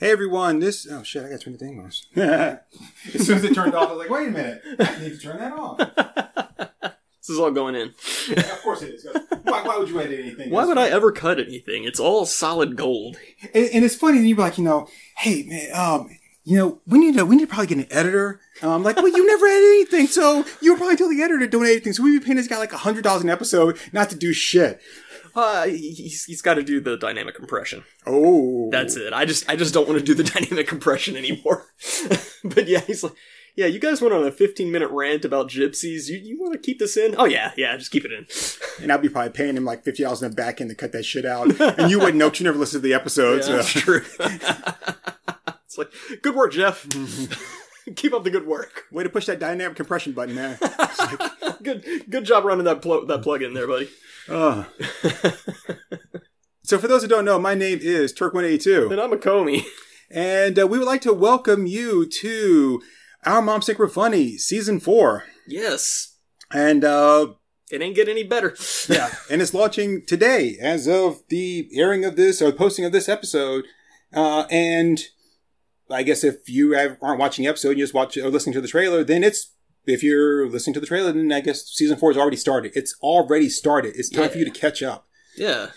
Hey everyone, this... Oh shit, I gotta turn the thing off. As soon as it turned off, I was like, wait a minute. I need to turn that off. This is all going in. Yeah, of course it is. Why would you edit anything? Why would I ever cut anything? It's all solid gold. And it's funny, you'd be like, you know, hey man, we need to probably get an editor. I'm like, well, you never edit anything, so you were probably telling the editor to donate anything. So we'd be paying this guy like $100 an episode not to do shit. He's got to do the dynamic compression. Oh, that's it. I just don't want to do the dynamic compression anymore. But yeah, he's like, yeah, you guys went on a 15-minute rant about gypsies. You want to keep this in? Oh yeah, just keep it in. And I'd be probably paying him like $50 in the back end to cut that shit out, and you wouldn't know because you never listened to the episodes. Yeah, that's true. It's like, good work, Jeff. Keep up the good work. Way to push that dynamic compression button, man. Like, good job running that plug in there, buddy. So for those who don't know, my name is Turk182. And I'm A-Komi. And we would like to welcome you to Our Mom's Secret Funny, Season 4. Yes. And it ain't get any better. Yeah. And it's launching today as of the airing of this or posting of this episode. And I guess if you aren't watching the episode and you just watch or listening to the trailer, then it's... If you're listening to the trailer, then I guess Season 4 has already started. It's already started. It's time for you to catch up. Yeah.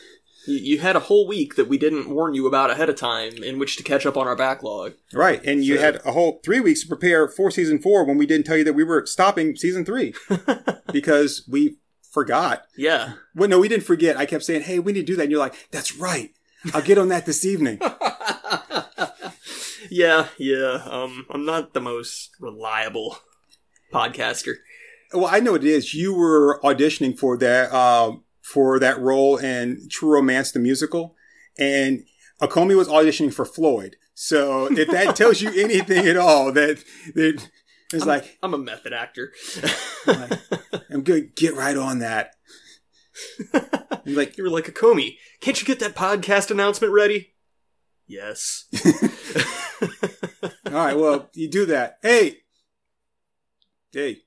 You had a whole week that we didn't warn you about ahead of time in which to catch up on our backlog. Right. And you had a whole 3 weeks to prepare for Season 4 when we didn't tell you that we were stopping Season 3. Because we forgot. Yeah. Well, no, we didn't forget. I kept saying, hey, we need to do that. And you're like, that's right. I'll get on that this evening. Yeah. I'm not the most reliable podcaster. Well, I know what it is. You were auditioning for that role in True Romance the musical, and A-Komi was auditioning for Floyd. So if that tells you anything at all, that it's like I'm a method actor. I'm gonna get right on that. You were like A-Komi, can't you get that podcast announcement ready? Yes. All right. Well, you do that. Hey. But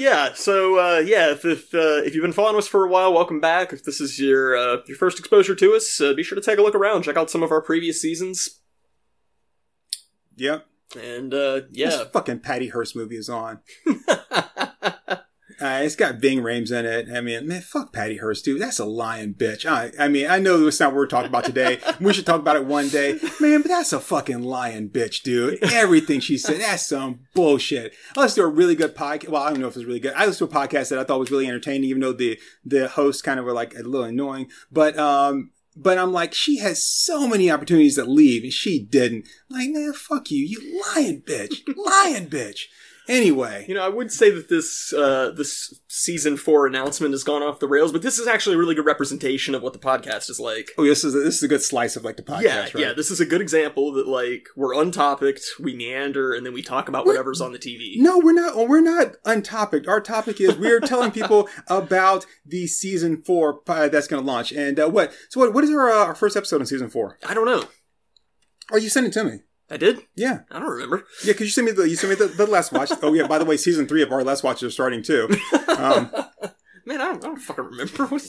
yeah, so if you've been following us for a while, welcome back. If this is your first exposure to us, be sure to take a look around, check out some of our previous seasons. Yep. And this fucking Patty Hearst movie is on. It's got Ving Rhames in it. I mean, man, fuck Patty Hearst, dude. That's a lying bitch. I mean, I know it's not what we're talking about today. We should talk about it one day. Man, but that's a fucking lying bitch, dude. Everything she said, that's some bullshit. I listened to a really good podcast. Well, I don't know if it was really good. I listened to a podcast that I thought was really entertaining, even though the hosts kind of were like a little annoying. But I'm like, she has so many opportunities to leave, and she didn't. I'm like, man, fuck you. You lying bitch. Lying bitch. Anyway, I would say that this season 4 announcement has gone off the rails, but this is actually a really good representation of what the podcast is like. Oh, this is a good slice of like the podcast. Yeah, right? Yeah. This is a good example that like we're untopicked, we meander, and then we talk about whatever's on the TV. No, we're not. We're not untopicked. Our topic is we're telling people about the season 4 that's going to launch. And what is our first episode in season 4? I don't know. Oh, you sent it to me. I did? Yeah. I don't remember. Yeah, because you sent me the last watch. Oh, yeah, by the way, season 3 of Our Last Watch is starting, too. Man, I don't fucking remember. What do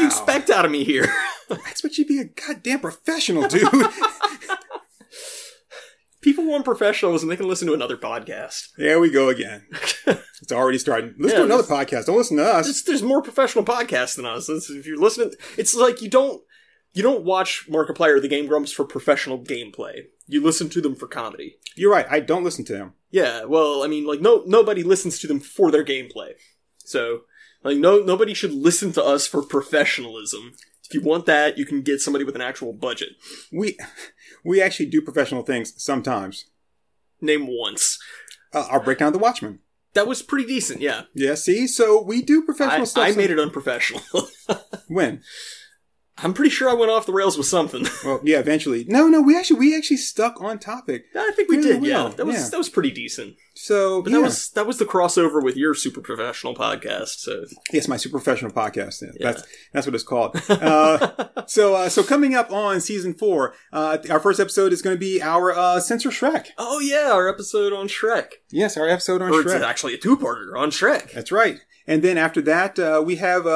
you expect out of me here? I expect you to be a goddamn professional, dude. People want professionals, and they can listen to another podcast. There we go again. It's already starting. Listen to another podcast. Don't listen to us. There's more professional podcasts than us. If you're listening, it's like you don't watch Markiplier or The Game Grumps for professional gameplay. You listen to them for comedy. You're right. I don't listen to them. Yeah. Well, I mean, like, nobody listens to them for their gameplay. So, like, nobody should listen to us for professionalism. If you want that, you can get somebody with an actual budget. We actually do professional things sometimes. Name once. Our breakdown of the Watchmen. That was pretty decent. Yeah. Yeah. See, so we do professional stuff. I made it unprofessional. When? I'm pretty sure I went off the rails with something. Well, yeah, eventually. No, we actually stuck on topic. I think we did. Yeah, that was pretty decent. So, but that was the crossover with your super professional podcast. So yes, my super professional podcast. Yeah. That's what it's called. So coming up on season 4, our first episode is going to be our Censor Shrek. Oh yeah, our episode on Shrek. Yes, our episode on Shrek. It's actually a two-parter on Shrek. That's right. And then after that, we have.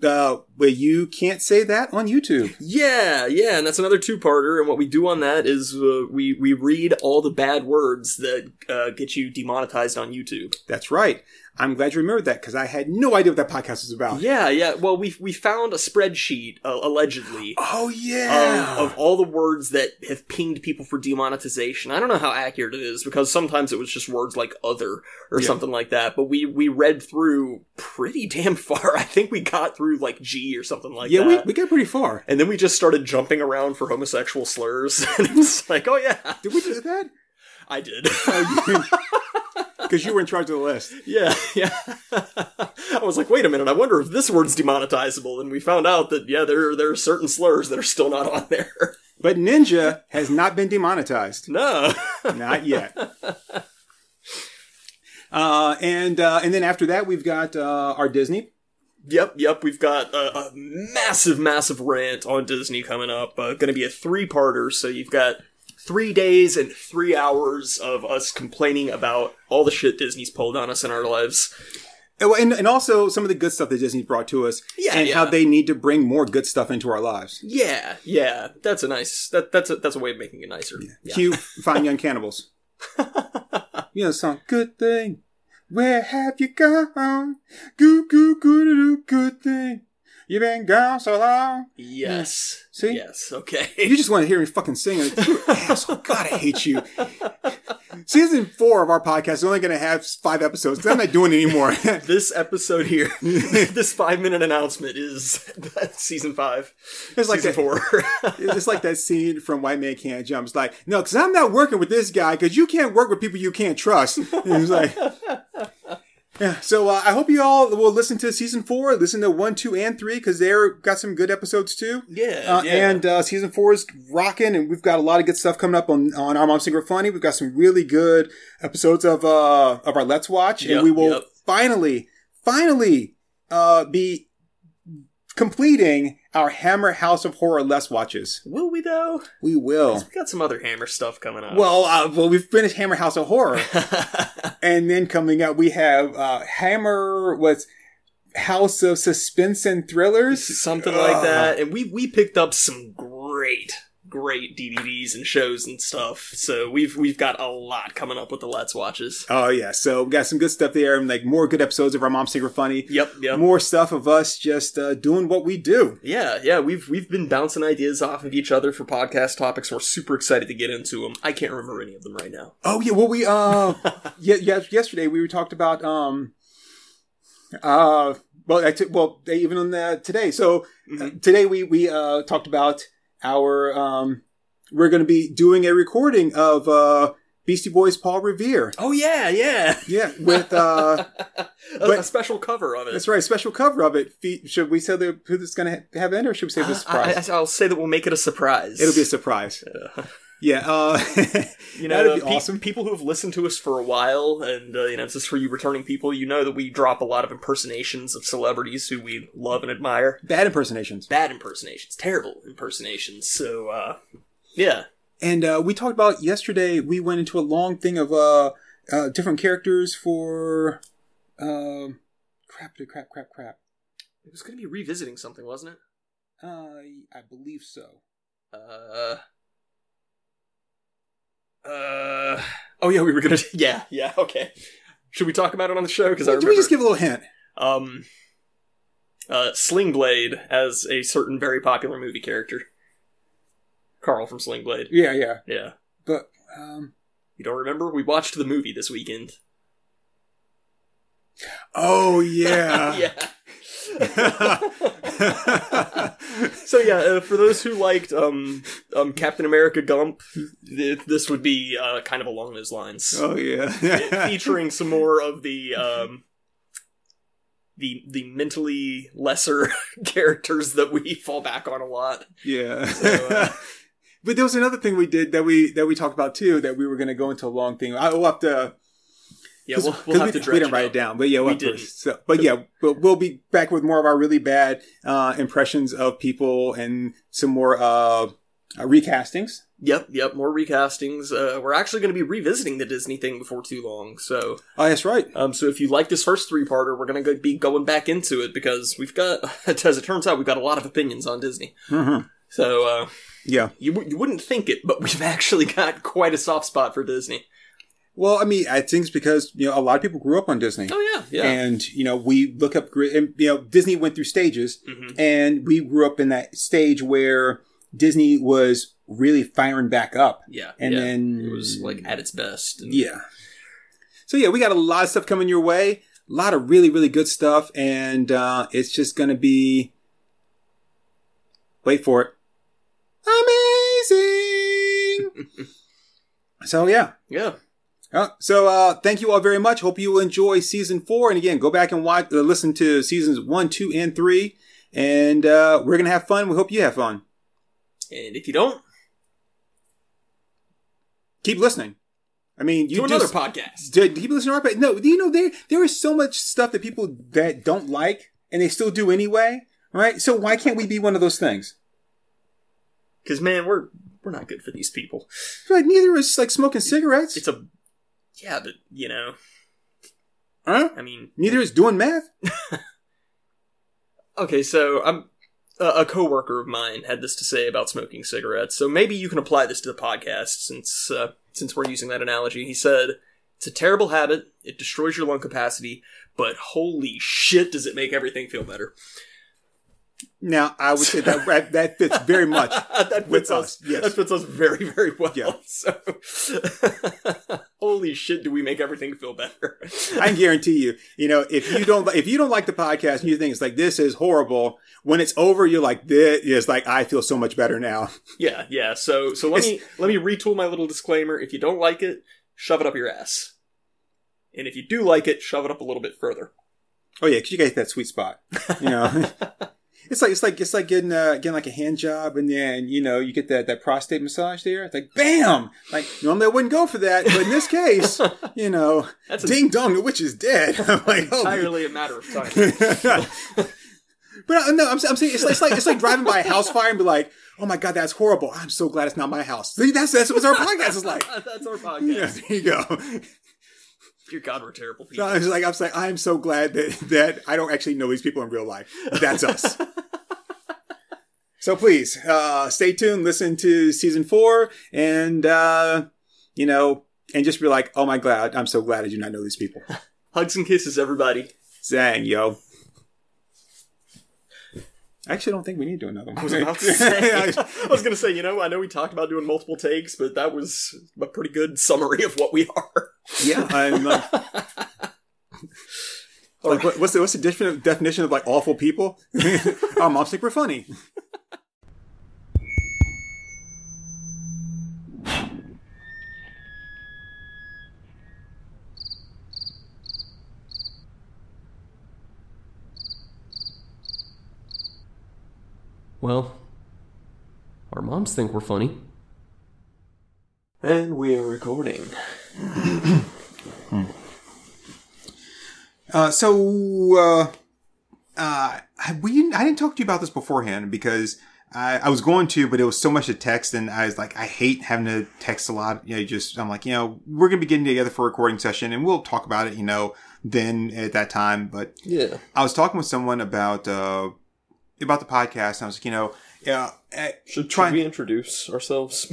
where you can't say that on YouTube. Yeah, and that's another two-parter, and what we do on that is we read all the bad words that get you demonetized on YouTube. That's right. I'm glad you remembered that, because I had no idea what that podcast was about. Yeah. Well, we found a spreadsheet, allegedly. Oh, yeah. Of all the words that have pinged people for demonetization. I don't know how accurate it is, because sometimes it was just words like other or something like that. But we read through pretty damn far. I think we got through, like, G or something like that. Yeah, we got pretty far. And then we just started jumping around for homosexual slurs. And it's like, oh, yeah. Did we do that? I did. Because you were in charge of the list. Yeah. I was like, wait a minute, I wonder if this word's demonetizable. And we found out that, there are certain slurs that are still not on there. But ninja has not been demonetized. No. Not yet. And then after that, we've got our Disney. Yep. We've got a massive, massive rant on Disney coming up. Going to be a three-parter, so you've got 3 days and 3 hours of us complaining about all the shit Disney's pulled on us in our lives. And also some of the good stuff that Disney brought to us. Yeah. How they need to bring more good stuff into our lives. Yeah. That's a nice... That's a way of making it nicer. Yeah. Cue Fine Young Cannibals. You know the song, Good Thing, Where Have You Gone? Good Thing. You've been gone so long. Yes. See? Yes. Okay. You just want to hear me fucking sing. You asshole. God, I hate you. Season 4 of our podcast is only going to have 5 episodes. I'm not doing it anymore. This episode here, this 5-minute announcement is season 5. It's like season 4. It's like that scene from White Man Can't Jump. It's like, no, because I'm not working with this guy because you can't work with people you can't trust. And it's like... Yeah, so I hope you all will listen to season 4, listen to 1, 2, and 3, because they're got some good episodes too. Yeah. And season 4 is rocking, and we've got a lot of good stuff coming up on Our Mom's Secret Funny. We've got some really good episodes of our Let's Watch, and we will finally be completing our Hammer House of Horror Let's Watches. Will we though? We will. We've got some other Hammer stuff coming up. Well, we've finished Hammer House of Horror. And then coming up, we have House of Suspense and Thrillers? Something like that. And we picked up some great DVDs and shows and stuff. So we've got a lot coming up with the Let's Watches. Oh, yeah. So we got some good stuff there, and like more good episodes of Our Mom's Secret Funny. Yep. More stuff of us just doing what we do. Yeah. We've been bouncing ideas off of each other for podcast topics. And we're super excited to get into them. I can't remember any of them right now. Oh, yeah. Well, we yesterday we talked about even on that today. So today we talked about our, we're going to be doing a recording of, Beastie Boys, Paul Revere. Oh, yeah. Yeah, with, a special cover of it. That's right, a special cover of it. Should we say who this is going to have in, or should we say it's a surprise? I'll say that we'll make it a surprise. It'll be a surprise. Yeah, that'd be awesome. People who have listened to us for a while, and it's just for you returning people, you know that we drop a lot of impersonations of celebrities who we love and admire. Bad impersonations. Terrible impersonations. So, yeah. And we talked about yesterday, we went into a long thing of different characters for... crap. It was going to be revisiting something, wasn't it? I believe so. We were gonna... Yeah, okay. Should we talk about it on the show? Because I remember... Do we just give a little hint? Slingblade as a certain very popular movie character. Carl from Slingblade. Yeah. But, You don't remember? We watched the movie this weekend. Oh, yeah. So for those who liked Captain America Gump, this would be kind of along those lines. Oh yeah, featuring some more of the mentally lesser characters that we fall back on a lot. Yeah. So, but there was another thing we did that we talked about too, that we were going to go into a long thing. I'll have to... Yeah, we'll have to dredge it. We didn't write it down, but we did. So, but we'll be back with more of our really bad impressions of people and some more Recastings. Yep, more recastings. We're actually going to be revisiting the Disney thing before too long, so... Oh, that's right. So if you like this first three-parter, we're going to be going back into it, because we've got, as it turns out, we've got a lot of opinions on Disney. Mm-hmm. So, yeah. You wouldn't think it, but we've actually got quite a soft spot for Disney. Well, I mean, I think it's because, you know, a lot of people grew up on Disney. Oh, yeah. And, you know, we look up... And, you know, Disney went through stages, mm-hmm. and we grew up in that stage where... Disney was really firing back up. Yeah. And then... It was, like, at its best. And... Yeah. So, yeah, we got a lot of stuff coming your way. A lot of really, really good stuff. And it's just going to be... Wait for it. Amazing! So, yeah. Yeah. So, thank you all very much. Hope you enjoy Season 4. And, again, go back and watch, listen to Seasons 1, 2, and 3. And we're going to have fun. We hope you have fun. And if you don't, keep listening. I mean, you do another podcast. Keep listening to our podcast. No, you know, there is so much stuff that people that don't like and they still do anyway, right? So why can't we be one of those things? Because, man, we're not good for these people. Right? Neither is like smoking cigarettes. Yeah, but you know, huh? I mean, neither is doing math. Okay, so a coworker of mine had this to say about smoking cigarettes, so maybe you can apply this to the podcast since we're using that analogy. He said, "It's a terrible habit. It destroys your lung capacity, but holy shit, does it make everything feel better." Now, I would say that fits very much. That fits us. Yes. That fits us very, very well. Yeah. So, holy shit, do we make everything feel better? I guarantee you. You know, if you don't like the podcast and you think it's like this is horrible, when it's over, you're like, this is like I feel so much better now. Yeah. So let me retool my little disclaimer. If you don't like it, shove it up your ass, and if you do like it, shove it up a little bit further. Oh yeah, because you guys hit that sweet spot. You know. It's like getting like a hand job, and then you know you get that prostate massage there. It's like bam! Like normally I wouldn't go for that, but in this case, you know, ding dong, the witch is dead. I'm like, entirely a matter of time. But no, I'm saying it's like driving by a house fire and be like, oh my god, that's horrible. I'm so glad it's not my house. That's what our podcast is like. That's our podcast. Yeah, there you go. Dear God, we're terrible people. No, I was like, I am so glad that I don't actually know these people in real life. That's us. So please, stay tuned, listen to Season 4, and, you know, and just be like, oh my God, I'm so glad I do not know these people. Hugs and kisses, everybody. Zang, yo. I actually don't think we need to do another one. I was about to say, you know, I know we talked about doing multiple takes, but that was a pretty good summary of what we are. Yeah. I'm, like, what's the definition of, like, awful people? Our Mom's Secret Funny. Well, our moms think we're funny. And we are recording. I didn't talk to you about this beforehand because I was going to, but it was so much to text, and I was like, I hate having to text a lot. You know, I'm like, you know, we're going to be getting together for a recording session, and we'll talk about it, you know, then at that time. But yeah, I was talking with someone about the podcast, and I was like, you know, should we introduce ourselves?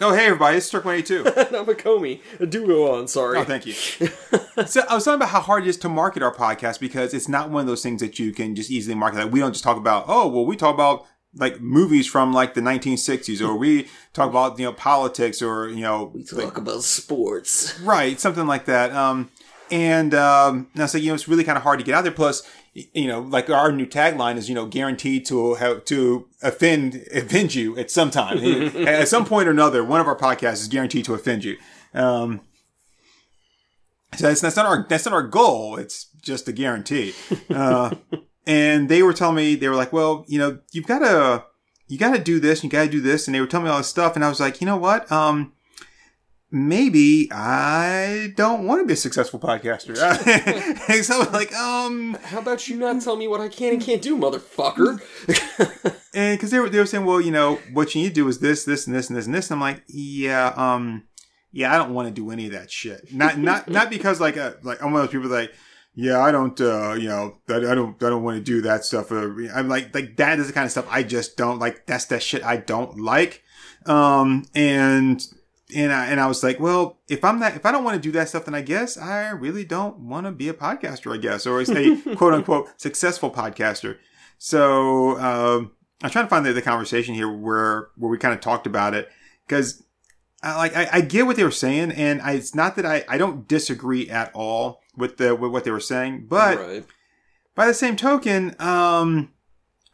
Oh, hey everybody, it's Turk182. And I'm A-Komi. Do go on, sorry. Oh, thank you. So I was talking about how hard it is to market our podcast because it's not one of those things that you can just easily market. Like, we don't just talk about, oh, well, we talk about like movies from like the 1960s, or we talk about, you know, politics, or, you know, we talk about sports. Right, something like that. And I said, you know, it's really kind of hard to get out there. Plus, you know, like our new tagline is, you know, guaranteed to have to offend you at some time. At some point or another, one of our podcasts is guaranteed to offend you. So that's not our goal. It's just a guarantee. And they were telling me, they were like, well, you know, you gotta do this, and you gotta do this. And they were telling me all this stuff. And I was like, you know what? Maybe I don't want to be a successful podcaster. So I was like, how about you not tell me what I can and can't do, motherfucker? And because they were saying, well, you know, what you need to do is this, this, and this, and this, and this. And I'm like, yeah, yeah, I don't want to do any of that shit. Not because like I'm one of those people that, like, yeah, I don't, you know, I don't want to do that stuff. I'm like that is the kind of stuff I just don't like. That's that shit I don't like. And I was like, well, if I don't want to do that stuff, then I guess I really don't want to be a podcaster, I guess, or a quote unquote successful podcaster. So, I'm trying to find the conversation here where we kind of talked about it, because I get what they were saying, and it's not that I don't disagree at all with what they were saying, but right. By the same token, I'm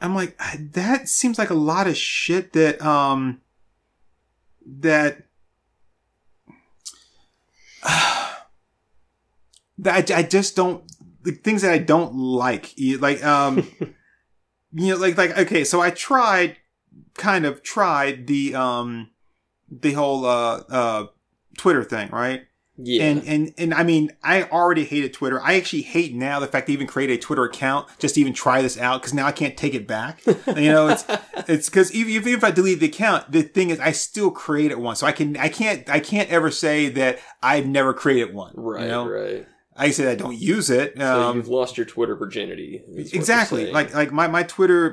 like, that seems like a lot of shit that, that I just don't, like, things that I don't like, you know, like, okay, so I tried the whole, Twitter thing, right? Yeah. And I mean, I already hated Twitter. I actually hate now the fact they even created a Twitter account just to even try this out, because now I can't take it back. You know, it's because even if I delete the account, the thing is I still created one. So I can't ever say that I've never created one. Right. You know? Right. I said I don't use it. So you've lost your Twitter virginity. Exactly. Like my Twitter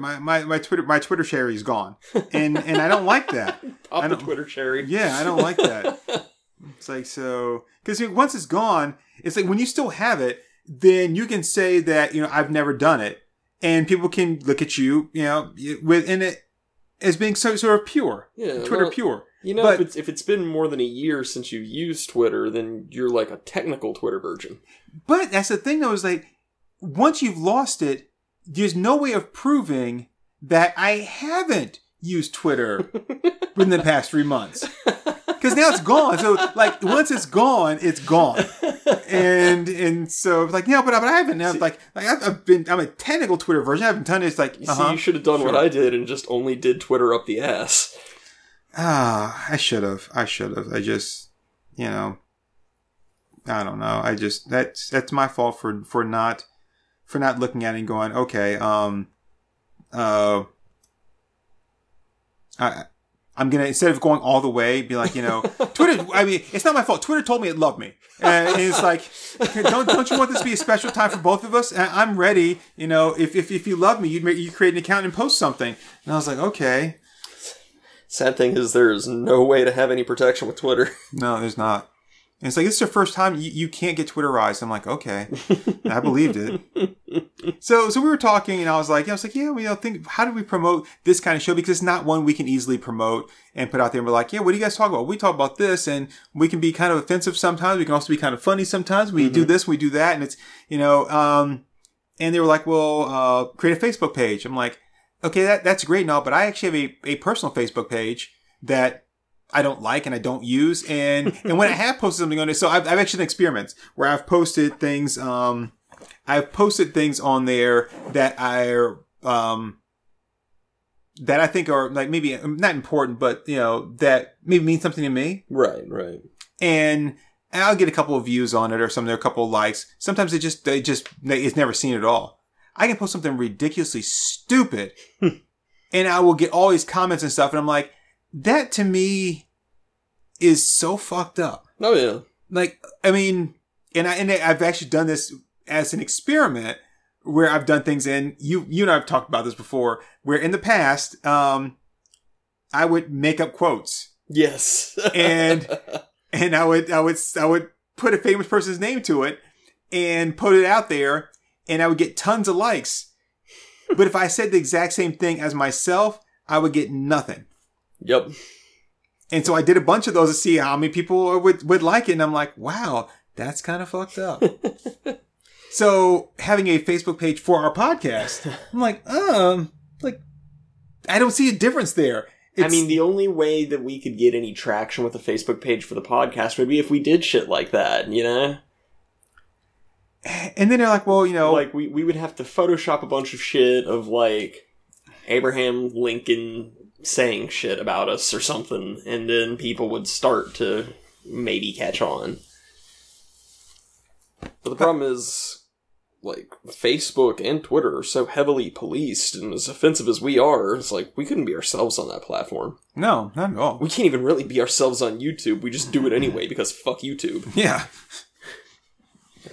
cherry is gone. And I don't like that. Pop the Twitter cherry. Yeah, I don't like that. It's like, so, because once it's gone, it's like when you still have it, then you can say that, you know, I've never done it, and people can look at you, you know, within it as being so sort of pure, yeah, Twitter well, pure. You know, but if it's been more than a year since you've used Twitter, then you're like a technical Twitter virgin. But that's the thing, though, is like once you've lost it, there's no way of proving that I haven't used Twitter within the past 3 months. Because now it's gone. So, like, once it's gone, it's gone. And so, it's like, yeah, but I haven't. Now, like I'm a technical Twitter version. I haven't done it. It's like, see, you should have done what I did and just only did Twitter up the ass. I should have. I just, you know, I don't know. I just, that's my fault for not looking at it and going, okay, I'm going to, instead of going all the way, be like, you know, Twitter, I mean, it's not my fault. Twitter told me it loved me. And it's like, don't you want this to be a special time for both of us? I'm ready. You know, if you love me, you create an account and post something. And I was like, okay. Sad thing is there is no way to have any protection with Twitter. No, there's not. And it's like, this is your first time. You can't get Twitterized. I'm like, okay. I believed it. So we were talking, and I was like, yeah, we don't think, how do we promote this kind of show? Because it's not one we can easily promote and put out there. And we're like, yeah, what do you guys talk about? We talk about this, and we can be kind of offensive sometimes. We can also be kind of funny sometimes. We do this, we do that. And it's, you know, and they were like, well, create a Facebook page. I'm like, okay, that's great and all, but I actually have a personal Facebook page that I don't like and I don't use. And when I have posted something on it, so I've actually done experiments where I've posted things on there that I think are like maybe not important, but you know, that maybe means something to me. Right. Right. And I'll get a couple of views on it or something, or a couple of likes. Sometimes it just it's never seen at all. I can post something ridiculously stupid and I will get all these comments and stuff. And I'm like, that to me is so fucked up. Oh yeah. Like, I mean, and I've actually done this as an experiment where I've done things, and you and I have talked about this before, where in the past, I would make up quotes. Yes. and I would put a famous person's name to it and put it out there, and I would get tons of likes. But if I said the exact same thing as myself, I would get nothing. Yep. And so I did a bunch of those to see how many people would like it. And I'm like, wow, that's kind of fucked up. So having a Facebook page for our podcast, I'm like, I don't see a difference there. I mean, the only way that we could get any traction with a Facebook page for the podcast would be if we did shit like that, you know? And then they're like, well, you know. Like, we would have to Photoshop a bunch of shit of, like, Abraham Lincoln saying shit about us or something, and then people would start to maybe catch on. But the problem is, like, Facebook and Twitter are so heavily policed and as offensive as we are, it's like, we couldn't be ourselves on that platform. No, not at all. We can't even really be ourselves on YouTube. We just do it anyway because fuck YouTube. Yeah.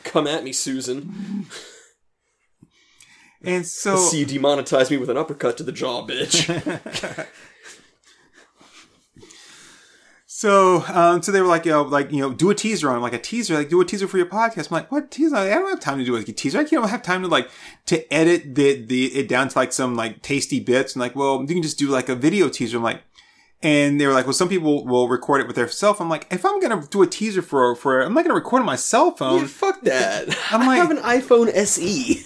Come at me, Susan. And so... see, you demonetize me with an uppercut to the jaw, bitch. So, so they were like, you know, do a teaser on it, like a teaser, like do a teaser for your podcast. I'm like, what teaser? I don't have time to do a teaser. I can't have time to like, to edit it down to like some like tasty bits. And like, well, you can just do like a video teaser. I'm like, and they were like, well, some people will record it with their cell phone. I'm like, if I'm going to do a teaser for, I'm not going to record on my cell phone. Yeah, fuck that. I'm like, I have an iPhone SE.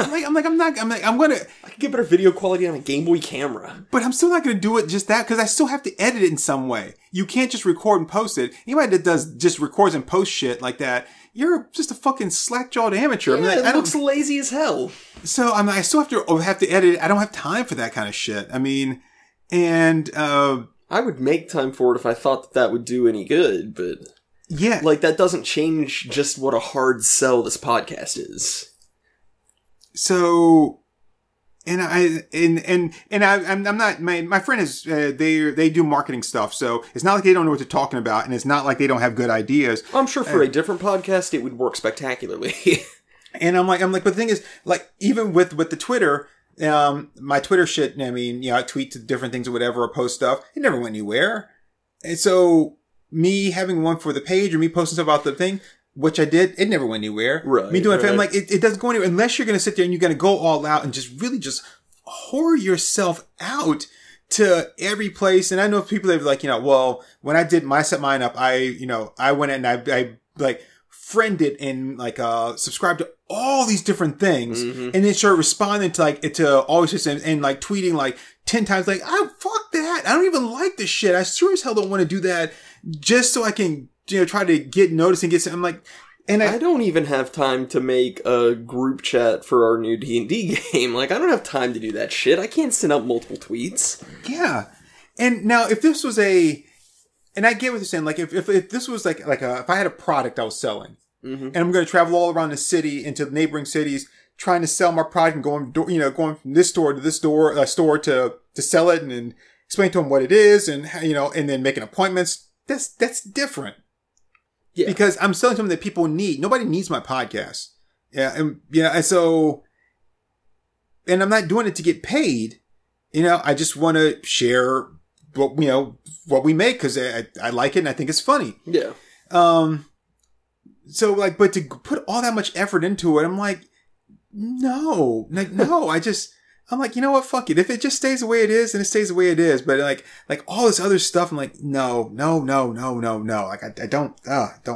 I'm not, I can get better video quality on a Game Boy camera. But I'm still not going to do it just that because I still have to edit it in some way. You can't just record and post it. Anybody that does just records and posts shit like that, you're just a fucking slack-jawed amateur. Yeah, I mean, like, it looks lazy as hell. So I'm like, I still have to edit it. I don't have time for that kind of shit. I mean, and, I would make time for it if I thought that would do any good, but. Yeah. Like, that doesn't change just what a hard sell this podcast is. So, I'm not, my friend is, they do marketing stuff. So it's not like they don't know what they're talking about. And it's not like they don't have good ideas. I'm sure for a different podcast, it would work spectacularly. And I'm like, but the thing is, like, even with the Twitter, my Twitter shit, I mean, you know, I tweet to different things or whatever, or post stuff. It never went anywhere. And so me having one for the page or me posting stuff about the thing, which I did, it never went anywhere. Right. Me doing it, right. I'm like, it doesn't go anywhere unless you're going to sit there and you're going to go all out and just really just whore yourself out to every place. And I know people that are like, you know, well, when I did my set mine up, I went in and I like friended and like, subscribed to all these different things and then started responding to like, to all these systems and like tweeting like 10 times, like, oh, fuck that. I don't even like this shit. I sure as hell don't want to do that just so I can, you know, try to get noticed and get something. I'm like, and I don't even have time to make a group chat for our new D&D game. Like, I don't have time to do that shit. I can't send out multiple tweets. Yeah. And now if this was and I get what you're saying, like if this was like if I had a product I was selling and I'm going to travel all around the city into neighboring cities trying to sell my product and going from this store to this store to sell it and explain to them what it is and, you know, and then making appointments, that's different. Yeah. Because I'm selling something that people need. Nobody needs my podcast. Yeah. And, you know, and so, and I'm not doing it to get paid. You know, I just want to share what we make because I like it and I think it's funny. Yeah. So like, but to put all that much effort into it, I'm like, no, I'm like, you know what? Fuck it. If it just stays the way it is, then it stays the way it is. But like all this other stuff, I'm like, no. Like, I don't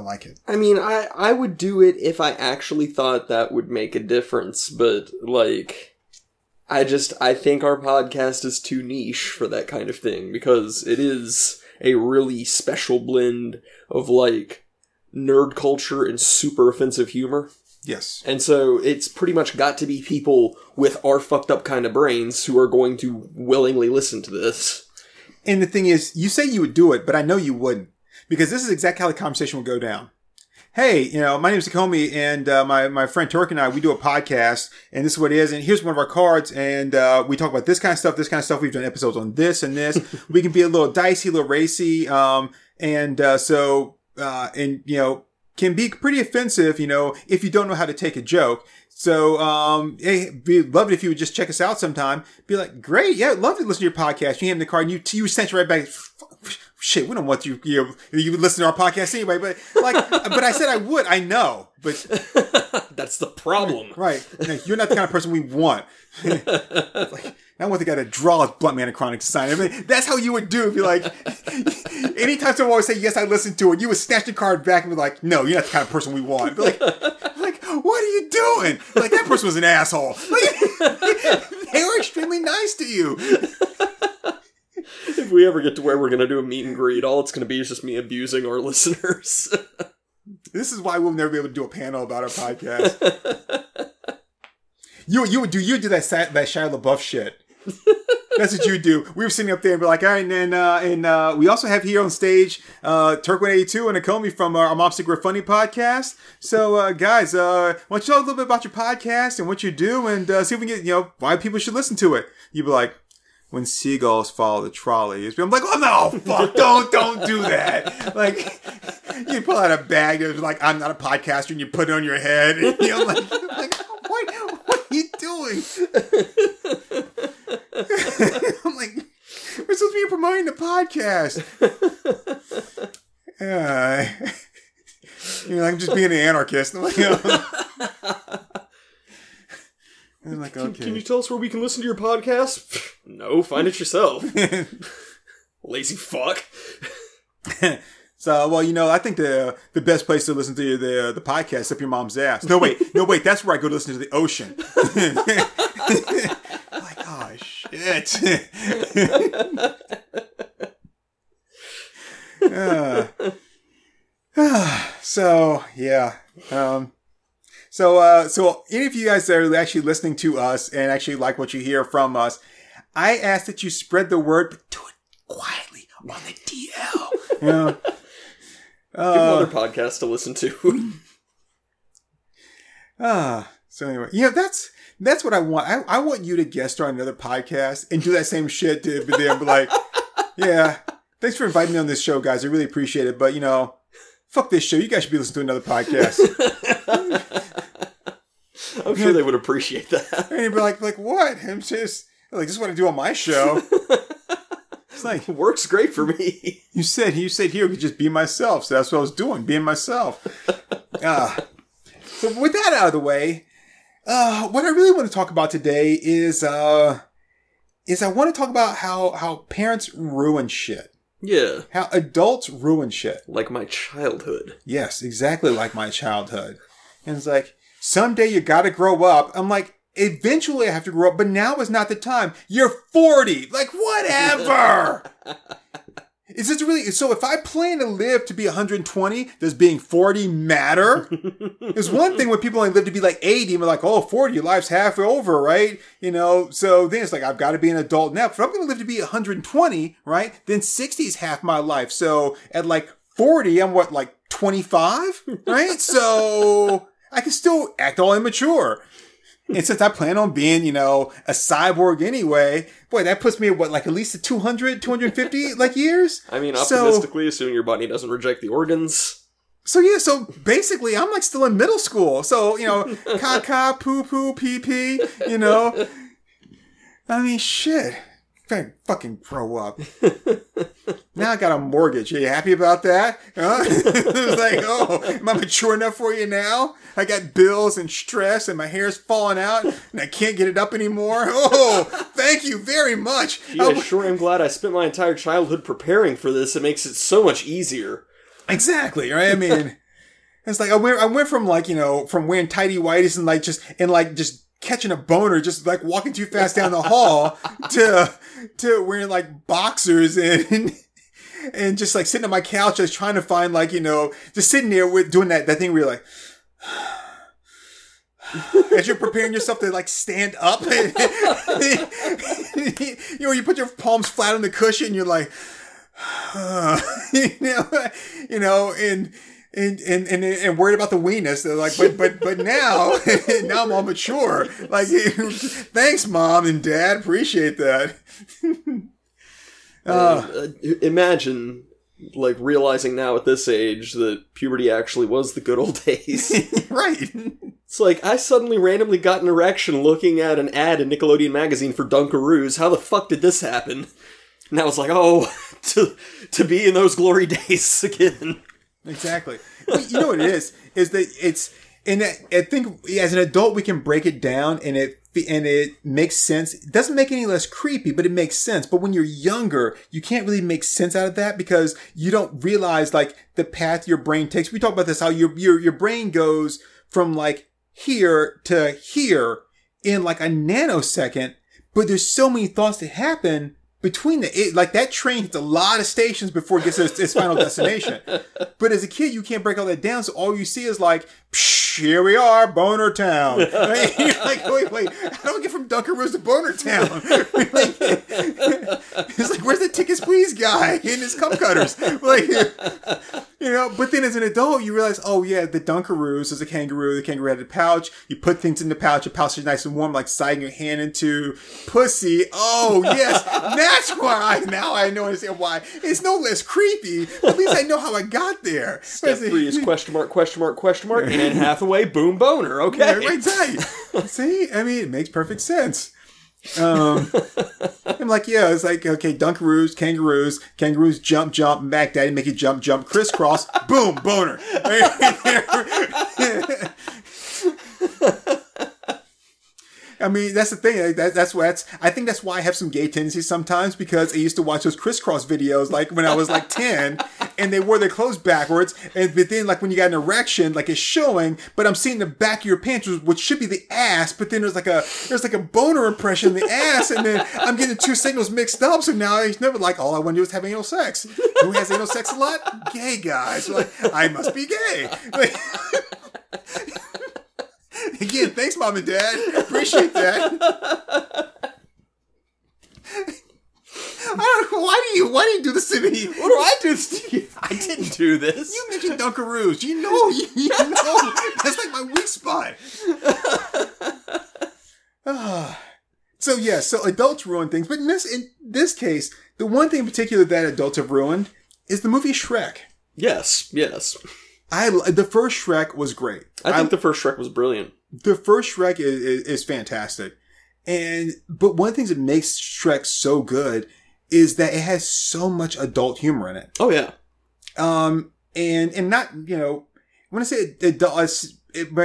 like it. I mean, I would do it if I actually thought that would make a difference. But like, I think our podcast is too niche for that kind of thing because it is a really special blend of like nerd culture and super offensive humor. Yes. And so it's pretty much got to be people with our fucked up kind of brains who are going to willingly listen to this. And the thing is, you say you would do it, but I know you wouldn't. Because this is exactly how the conversation would go down. Hey, you know, my name is A-Komi and my friend Turk and I, we do a podcast and this is what it is. And here's one of our cards and we talk about this kind of stuff. We've done episodes on this and this. We can be a little dicey, a little racy. And you know, can be pretty offensive, you know, if you don't know how to take a joke. So, hey, we'd love it if you would just check us out sometime. Be like, great, yeah, love to listen to your podcast. You hand him the card and you sent it right back. Shit, we don't want you listen to our podcast anyway, but like, but I said I would, I know, but. That's the problem. Right. No, you're not the kind of person we want. Like, I want the guy to draw a blunt man and chronic sign. I mean, that's how you would do if you're like, anytime someone would say, yes, I listened to it, you would snatch the card back and be like, no, you're not the kind of person we want. Be like, what are you doing? Like, that person was an asshole. Like, they were extremely nice to you. If we ever get to where we're going to do a meet and greet, all it's going to be is just me abusing our listeners. This is why we'll never be able to do a panel about our podcast. You would do that Shia LaBeouf shit. That's what you do. We were sitting up there and be like, all right, and we also have here on stage Turk182 and A-Komi from Our Mom's Secret Funny podcast. So, guys, why don't you tell a little bit about your podcast and what you do, and see if we can get, why people should listen to it. You'd be like, when seagulls follow the trolley. I'm like, oh, no, fuck, don't do that. Like, you pull out a bag and it's like, I'm not a podcaster, and you put it on your head. And you're like what are you doing? I'm like, we're supposed to be promoting the podcast. I'm just being an anarchist. I'm like, okay. Can you tell us where we can listen to your podcast? No, find it yourself. Lazy fuck. So, I think the best place to listen to the podcast is up your mom's ass. No, wait, that's where I go to listen to the ocean. Like, oh, shit. So, yeah. So any of you guys that are actually listening to us and actually like what you hear from us, I ask that you spread the word, but do it quietly on the DL. Give another podcast to listen to. So anyway, that's what I want. I want you to guest star on another podcast and do that same shit to be there and be like, yeah, thanks for inviting me on this show, guys. I really appreciate it. But, fuck this show. You guys should be listening to another podcast. I'm sure they would appreciate that. And you'd be like, what? I'm just like, this is what I do on my show. It's like, it works great for me. You said here could just be myself. So that's what I was doing, being myself. So with that out of the way, what I really want to talk about today is I want to talk about how parents ruin shit. Yeah. How adults ruin shit. Like my childhood. Yes, exactly like my childhood. And it's like, someday you gotta grow up. I'm like, eventually I have to grow up, but now is not the time. You're 40. Like, whatever. Is this really? So if I plan to live to be 120, does being 40 matter? It's one thing when people only live to be like 80 and they're like, 40, your life's half over, right? So then it's like, I've got to be an adult now. If I'm going to live to be 120, right? Then 60 is half my life. So at like 40, I'm what, like 25, right? So I can still act all immature. And since I plan on being, a cyborg anyway, boy, that puts me at what, like at least 200, 250 like years? I mean, optimistically, assuming your body doesn't reject the organs. So yeah, so basically I'm like still in middle school. So, caca, poo-poo, pee-pee, I mean, shit. I fucking grow up. Now I got a mortgage. Are you happy about that? Huh? It's like, am I mature enough for you now? I got bills and stress and my hair's falling out and I can't get it up anymore. Thank you very much. Yeah, sure am glad I spent my entire childhood preparing for this. It makes it so much easier. Exactly, right? I mean, it's like I went from like, from wearing tidy whities and like just catching a boner, just like walking too fast down the hall to wearing like boxers and just like sitting on my couch, just trying to find like, just sitting there with doing that thing where you're like, as you're preparing yourself to like stand up, you put your palms flat on the cushion and you're like, and worried about the weenus. They're like, but now I'm all mature. Like, thanks, Mom and Dad. Appreciate that. Imagine, like, realizing now at this age that puberty actually was the good old days. Right. It's like, I suddenly randomly got an erection looking at an ad in Nickelodeon magazine for Dunkaroos. How the fuck did this happen? And I was like, to be in those glory days again. Exactly. You know what it is that it's, and I think as an adult we can break it down and it makes sense. It doesn't make it any less creepy, but it makes sense. But when you're younger, you can't really make sense out of that because you don't realize like the path your brain takes. We talk about this, how your brain goes from like here to here in like a nanosecond, but there's so many thoughts that happen between that train hits a lot of stations before it gets to its final destination. But as a kid, you can't break all that down. So all you see is like, psh, here we are, Boner Town. Right? And you're like, wait, how do I get from Dunkaroos to Boner Town? It's like, where's the tickets, please, guy? And his cup cutters. Like, you know, but then as an adult, you realize, oh yeah, the Dunkaroos is a kangaroo. The kangaroo had a pouch. You put things in the pouch. The pouch is nice and warm, like sliding your hand into pussy. Oh yes. That's why I now understand why. It's no less creepy. At least I know how I got there. Step three is question mark, and Hathaway, boom, boner. Okay. Right, right. See? I mean, it makes perfect sense. I'm like, yeah, it's like, okay, Dunkaroos, kangaroos, jump, Mac Daddy, make it jump, crisscross, boom, boner. I mean, that's the thing. I think that's why I have some gay tendencies sometimes, because I used to watch those crisscross videos like when I was like 10, and they wore their clothes backwards. And but then like when you got an erection, like it's showing, but I'm seeing the back of your pants, which should be the ass, but then there's like a boner impression in the ass, and then I'm getting two signals mixed up. So now it's never like all I want to do is have anal sex. Who has anal sex a lot? Gay guys. Like I must be gay. Like, again, thanks, Mom and Dad. Appreciate that. I don't know. Why do you do this to me? What do I do to you? I didn't do this. You mentioned Dunkaroos. You know. That's like my weak spot. So adults ruin things. But in this case, the one thing in particular that adults have ruined is the movie Shrek. Yes. The first Shrek was great. I think the first Shrek was brilliant. The first Shrek is fantastic. But one of the things that makes Shrek so good is that it has so much adult humor in it. Oh, yeah. And not, you know, when I say adult, I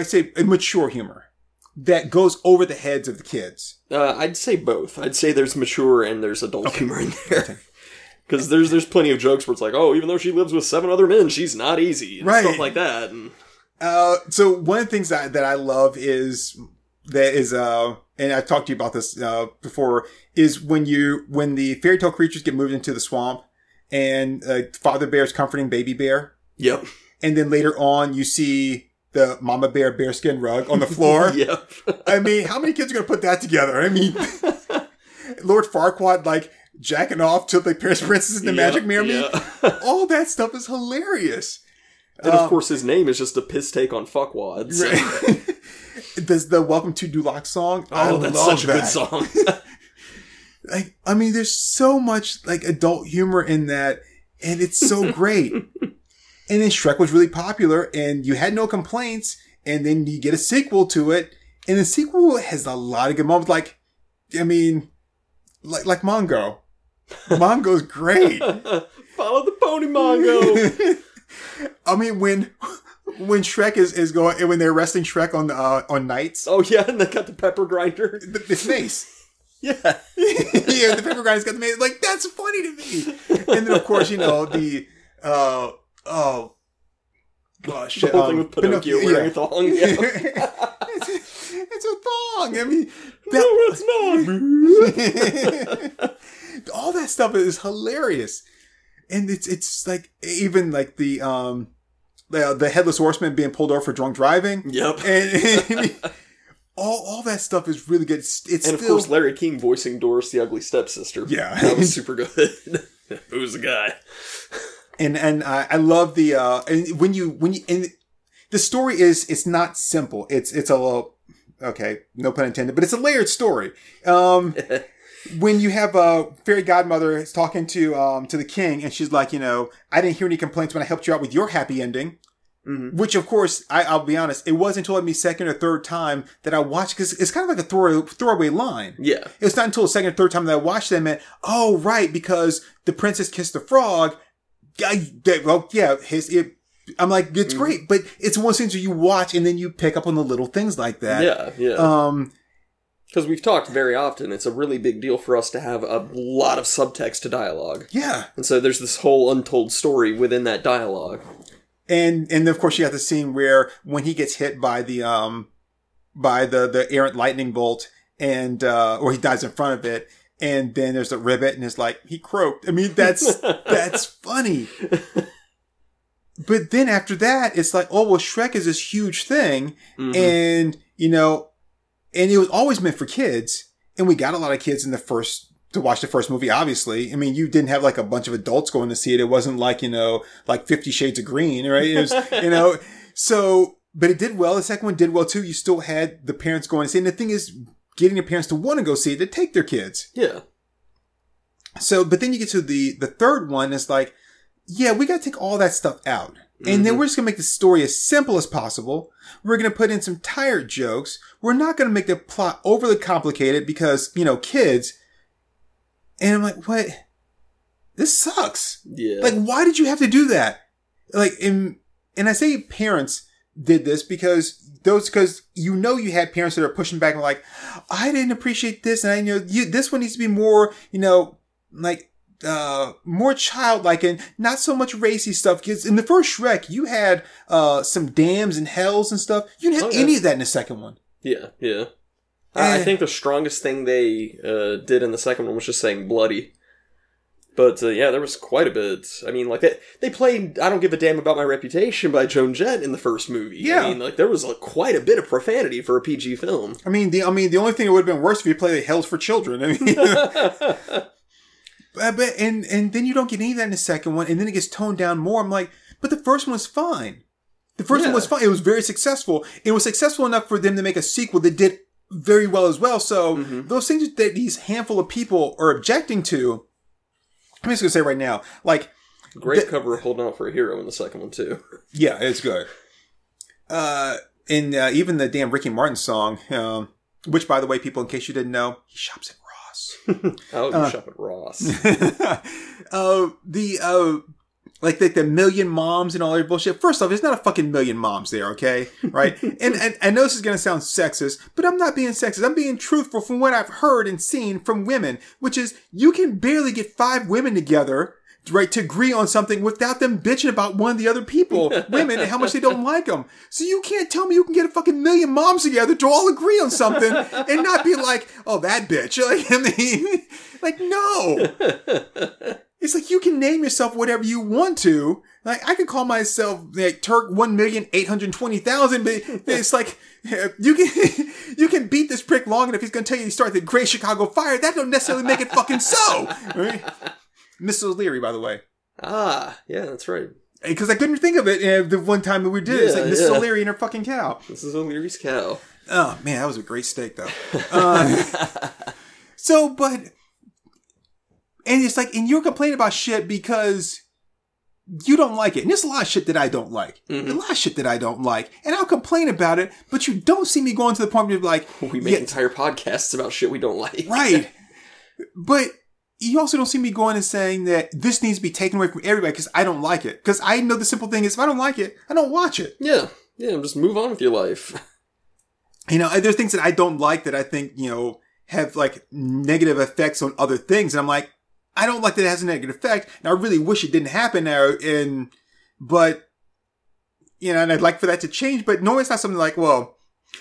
say mature humor that goes over the heads of the kids. I'd say both. I'd say there's mature and there's adult humor in there. Okay. Because there's plenty of jokes where it's like, oh, even though she lives with 7 other men, she's not easy. And stuff like that. And so one of the things that I love is and I've talked to you about this before, is when the fairy tale creatures get moved into the swamp and Father Bear's comforting Baby Bear. Yep. And then later on you see the Mama Bear bearskin rug on the floor. Yep. I mean, how many kids are going to put that together? I mean, Lord Farquaad, like, jacking off to the Princess and the Magic Mermaid. Yeah. All that stuff is hilarious. And of course, his name is just a piss take on fuckwads. So. Right. There's the Welcome to Duloc song. Oh, that's such a good song. Like, I mean, there's so much like adult humor in that, and it's so great. And then Shrek was really popular, and you had no complaints. And then you get a sequel to it, and the sequel has a lot of good moments. Like, I mean, like Mongo. Mongo's great. Follow the pony, Mongo. I mean, when Shrek is going, when they're arresting Shrek on nights. Oh yeah, and they got the pepper grinder, the mace. Yeah, yeah, the pepper grinder's got the mace. Like, that's funny to me. And then of course, you know, the the whole thing with Pinocchio wearing a thong. Yeah. It's a thong. I mean, no, it's not. All that stuff is hilarious, and it's like even like the headless horseman being pulled over for drunk driving. Yep. And I mean, all that stuff is really good. Of course, Larry King voicing Doris the Ugly Stepsister. Yeah, that was super good. Who's the guy? And I love the and when you and the story is, it's not simple. It's a little, okay, no pun intended, but it's a layered story. When you have a fairy godmother is talking to the king, and she's like, you know, I didn't hear any complaints when I helped you out with your happy ending. Mm-hmm. Which, of course, I'll be honest, it wasn't until my second or third time that I watched, because it's kind of like a throwaway line. Yeah. It's not until the second or third time that I watched that I meant, oh, right, because the princess kissed the frog. I'm like, it's great, but it's one of those things where you watch and then you pick up on the little things like that. Yeah. Because we've talked very often, it's a really big deal for us to have a lot of subtext to dialogue. Yeah. And so there's this whole untold story within that dialogue. And of course you got the scene where when he gets hit by the errant lightning bolt and, or he dies in front of it. And then there's a ribbit and it's like, he croaked. I mean, that's funny. But then after that, it's like, oh, well, Shrek is this huge thing. Mm-hmm. And, you know, and it was always meant for kids. And we got a lot of kids in the first, to watch the first movie, obviously. I mean, you didn't have like a bunch of adults going to see it. It wasn't like, you know, like 50 Shades of Green, right? It was, you know, so, but it did well. The second one did well too. You still had the parents going to see it. And the thing is, getting your parents to want to go see it, to take their kids. Yeah. So, but then you get to the third one. It's like, yeah, we got to take all that stuff out. Mm-hmm. And then we're just going to make the story as simple as possible. We're going to put in some tired jokes. We're not going to make the plot overly complicated because, you know, kids. And I'm like, what? This sucks. Yeah. Like, why did you have to do that? Like, and I say parents did this because you know you had parents that are pushing back and like, I didn't appreciate this. And I know this one needs to be more, you know, like, more childlike and not so much racy stuff. Because in the first Shrek, you had some dams and hells and stuff. You didn't have any of that in the second one. Yeah, yeah. I think the strongest thing they did in the second one was just saying bloody. But, yeah, there was quite a bit. I mean, like, they played I Don't Give a Damn About My Reputation by Joan Jett in the first movie. Yeah. I mean, like, there was quite a bit of profanity for a PG film. I mean, the only thing that would have been worse if you played Hells for Children. I mean, but, and then you don't get any of that in the second one, and then it gets toned down more. I'm like, but the first one's fine. The first one was fine. It was very successful. It was successful enough for them to make a sequel that did very well as well. So, those things that these handful of people are objecting to, I'm just going to say right now, like... Great cover of Holding Out for a Hero in the second one, too. Yeah, it's good. And even the damn Ricky Martin song, which, by the way, people, in case you didn't know, he shops at Ross. You shop at Ross. The million moms and all that bullshit. First off, there's not a fucking million moms there, okay? Right? and I know this is going to sound sexist, but I'm not being sexist. I'm being truthful from what I've heard and seen from women, which is you can barely get 5 women together, right, to agree on something without them bitching about one of the other people, women, and how much they don't like them. So you can't tell me you can get a fucking million moms together to all agree on something and not be like, oh, that bitch. Like, I mean, like, no. It's like you can name yourself whatever you want to. Like I could call myself like Turk1820000, but it's like you can beat this prick long enough. He's going to tell you he started the Great Chicago Fire. That don't necessarily make it fucking so. Right? Mrs. O'Leary, by the way. Ah, yeah, that's right. Because I couldn't think of it the one time that we did. Yeah, it's like Mrs. O'Leary and her fucking cow. Mrs. O'Leary's cow. Oh man, that was a great steak though. And it's like, and you're complaining about shit because you don't like it. And there's a lot of shit that I don't like. Mm-hmm. And I'll complain about it, but you don't see me going to the point where you're like... We make entire podcasts about shit we don't like. Right. But you also don't see me going and saying that this needs to be taken away from everybody because I don't like it. Because I know the simple thing is if I don't like it, I don't watch it. Yeah. Yeah, just move on with your life. You know, there's things that I don't like that I think, you know, have like negative effects on other things. And I'm like... I don't like that it has a negative effect, and I really wish it didn't happen now, but, you know, and I'd like for that to change, but no, it's not something like, well,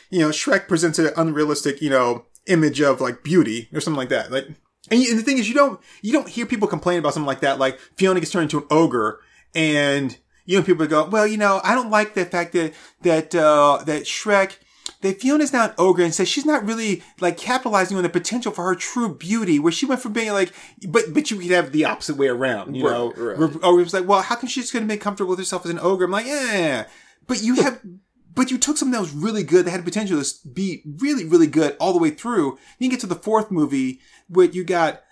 you know, Shrek presents an unrealistic, you know, image of, like, beauty, or something like that, like, and the thing is, you don't hear people complain about something like that, like, Fiona gets turned into an ogre, and, you know, people go, well, you know, I don't like the fact that Shrek... that Fiona's now an ogre and says she's not really, like, capitalizing on the potential for her true beauty, where she went from being, like, but you could have the opposite way around, you know? Right. Or it was like, well, how come she's just going to be comfortable with herself as an ogre? I'm like, yeah. But you took something that was really good, that had the potential to be really, really good all the way through. You get to the fourth movie, where you got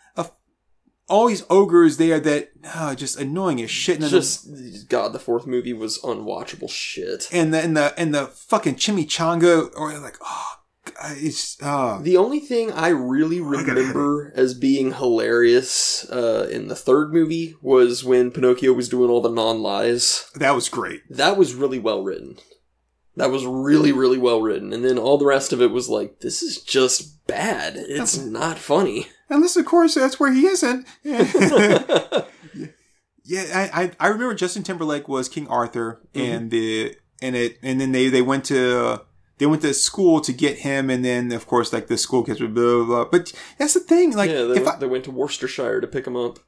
all these ogres there that just annoying as shit. God, the fourth movie was unwatchable shit. And the fucking chimichanga, or like, oh, it's the only thing I really remember as being hilarious in the third movie was when Pinocchio was doing all the non-lies. That was great. That was really well written. That was really, really well written. And then all the rest of it was like, this is just bad. It's not funny. Unless, of course, that's where he isn't. Yeah, I remember Justin Timberlake was King Arthur, and then they went to They went to school to get him, and then, of course, like, the school kids would blah, blah, blah. But that's the thing. Like, yeah, they went to Worcestershire to pick him up.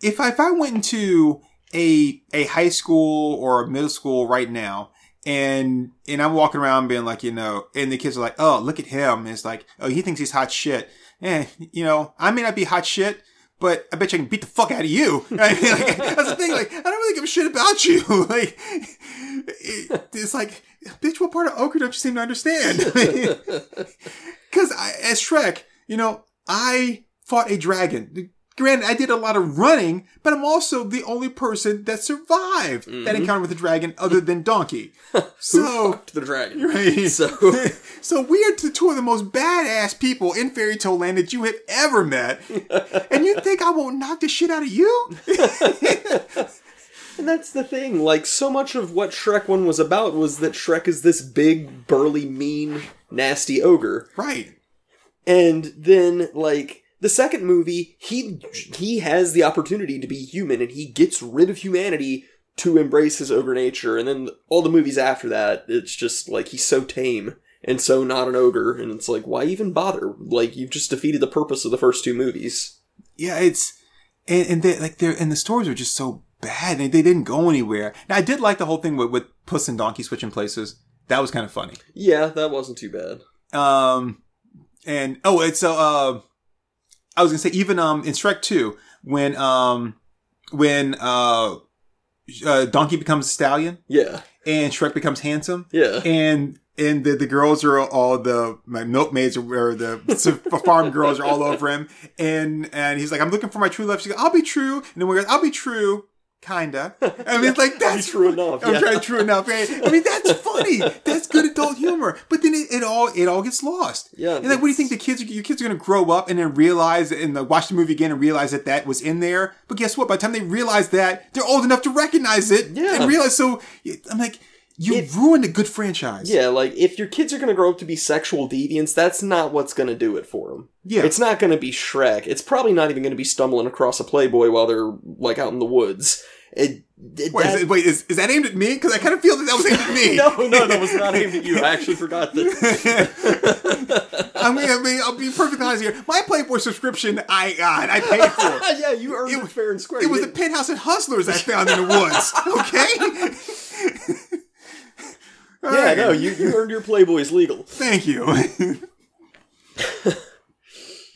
If I went into a high school or a middle school right now, and I'm walking around being like, you know, and the kids are like, oh, look at him. And it's like, oh, he thinks he's hot shit. And, you know, I may not be hot shit, but I bet you I can beat the fuck out of you. Right? Like, that's the thing. Like, I don't really give a shit about you. Like, it's like, bitch, what part of Okra don't you seem to understand? Because as Shrek, you know, I fought a dragon. Granted, I did a lot of running, but I'm also the only person that survived that encounter with the dragon other than Donkey. So, who fucked the dragon? Right? So we are two of the most badass people in Fairy Tale Land that you have ever met. And you think I won't knock the shit out of you? And that's the thing, like, so much of what Shrek 1 was about was that Shrek is this big, burly, mean, nasty ogre. Right. And then, like, the second movie, he has the opportunity to be human, and he gets rid of humanity to embrace his ogre nature. And then all the movies after that, it's just, like, he's so tame and so not an ogre. And it's like, why even bother? Like, you've just defeated the purpose of the first two movies. Yeah, it's... And the stories are just so bad, and they didn't go anywhere. Now, I did like the whole thing with Puss and Donkey switching places. That was kind of funny. Yeah, that wasn't too bad. I was gonna say, even in Shrek 2, when Donkey becomes a stallion, yeah, and Shrek becomes handsome, yeah, and the girls are all my milkmaids or the farm girls are all over him, and he's like, I'm looking for my true love. She goes, I'll be true, and then we go, I'll be true. Kinda. I mean, yeah, like, that's true enough. I'm trying true enough. Right? I mean, that's funny. That's good adult humor. But then it all gets lost. Yeah. And like, what do you think your kids are going to grow up and then realize and watch the movie again and realize that was in there? But guess what? By the time they realize that, they're old enough to recognize it. Yeah. And realize. So I'm like, you ruined a good franchise. Yeah. Like, if your kids are going to grow up to be sexual deviants, that's not what's going to do it for them. Yeah. It's not going to be Shrek. It's probably not even going to be stumbling across a Playboy while they're, like, out in the woods. Wait, is that aimed at me? Because I kind of feel that was aimed at me. No, that was not aimed at you. I actually forgot that. I mean, I'll be perfectly honest here. My Playboy subscription, I paid for. Yeah, you earned it fair and square. It was the penthouse at Hustler's I found in the woods. Okay? Yeah, no, you earned your Playboys legal. Thank you.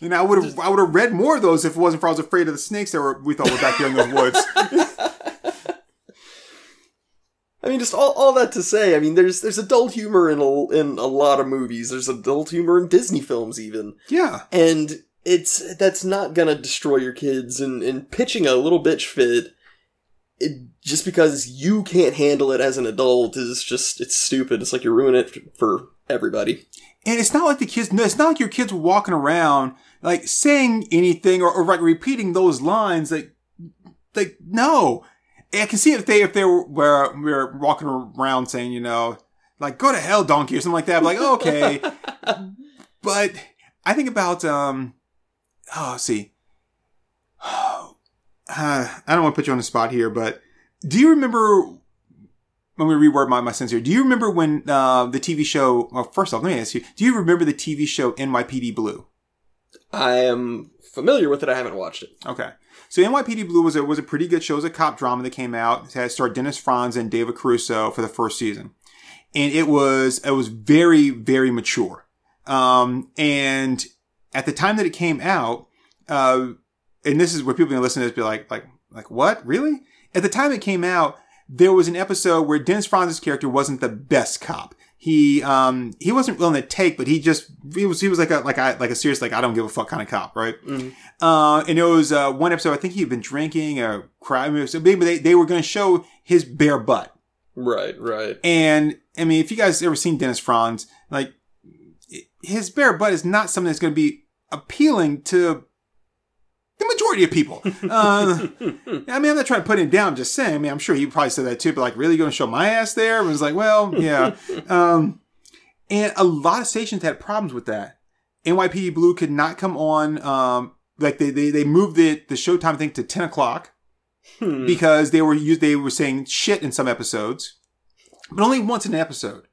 And I would have read more of those if it wasn't for I was afraid of the snakes that we thought were back there in the woods. I mean, just all that to say, I mean, there's adult humor in a lot of movies. There's adult humor in Disney films, even. Yeah. And that's not gonna destroy your kids. And pitching a little bitch fit just because you can't handle it as an adult is just, it's stupid. It's like you're ruining it for everybody. And it's not like your kids were walking around, like, saying anything or like, repeating those lines. Like, no. And I can see if they were walking around saying, you know, like, go to hell, donkey, or something like that. I'm like, oh, okay. But I think about, I don't want to put you on the spot here, but do you remember... Let me reword my sense here. Do you remember when the TV show... Well, first off, let me ask you. Do you remember the TV show NYPD Blue? I am familiar with it. I haven't watched it. Okay. So NYPD Blue was a pretty good show. It was a cop drama that came out. It had starred Dennis Franz and David Caruso for the first season. And it was very, very mature. And at the time that it came out... and this is where people are going to listen to this and be like, what? Really? At the time it came out... There was an episode where Dennis Franz's character wasn't the best cop. He wasn't willing to take, but he was like a serious, like, I don't give a fuck kind of cop, right? Mm-hmm. And there was one episode, I think he had been drinking or crying. So maybe they were going to show his bare butt. Right. And I mean, if you guys ever seen Dennis Franz, like, his bare butt is not something that's going to be appealing to the majority of people. I mean, I'm not trying to put him down. I'm just saying. I mean, I'm sure he probably said that too. But like, really, going to show my ass there? And it was like, well, yeah. And a lot of stations had problems with that. NYPD Blue could not come on. Like they moved the showtime thing to 10:00 because they were saying shit in some episodes, but only once in an episode.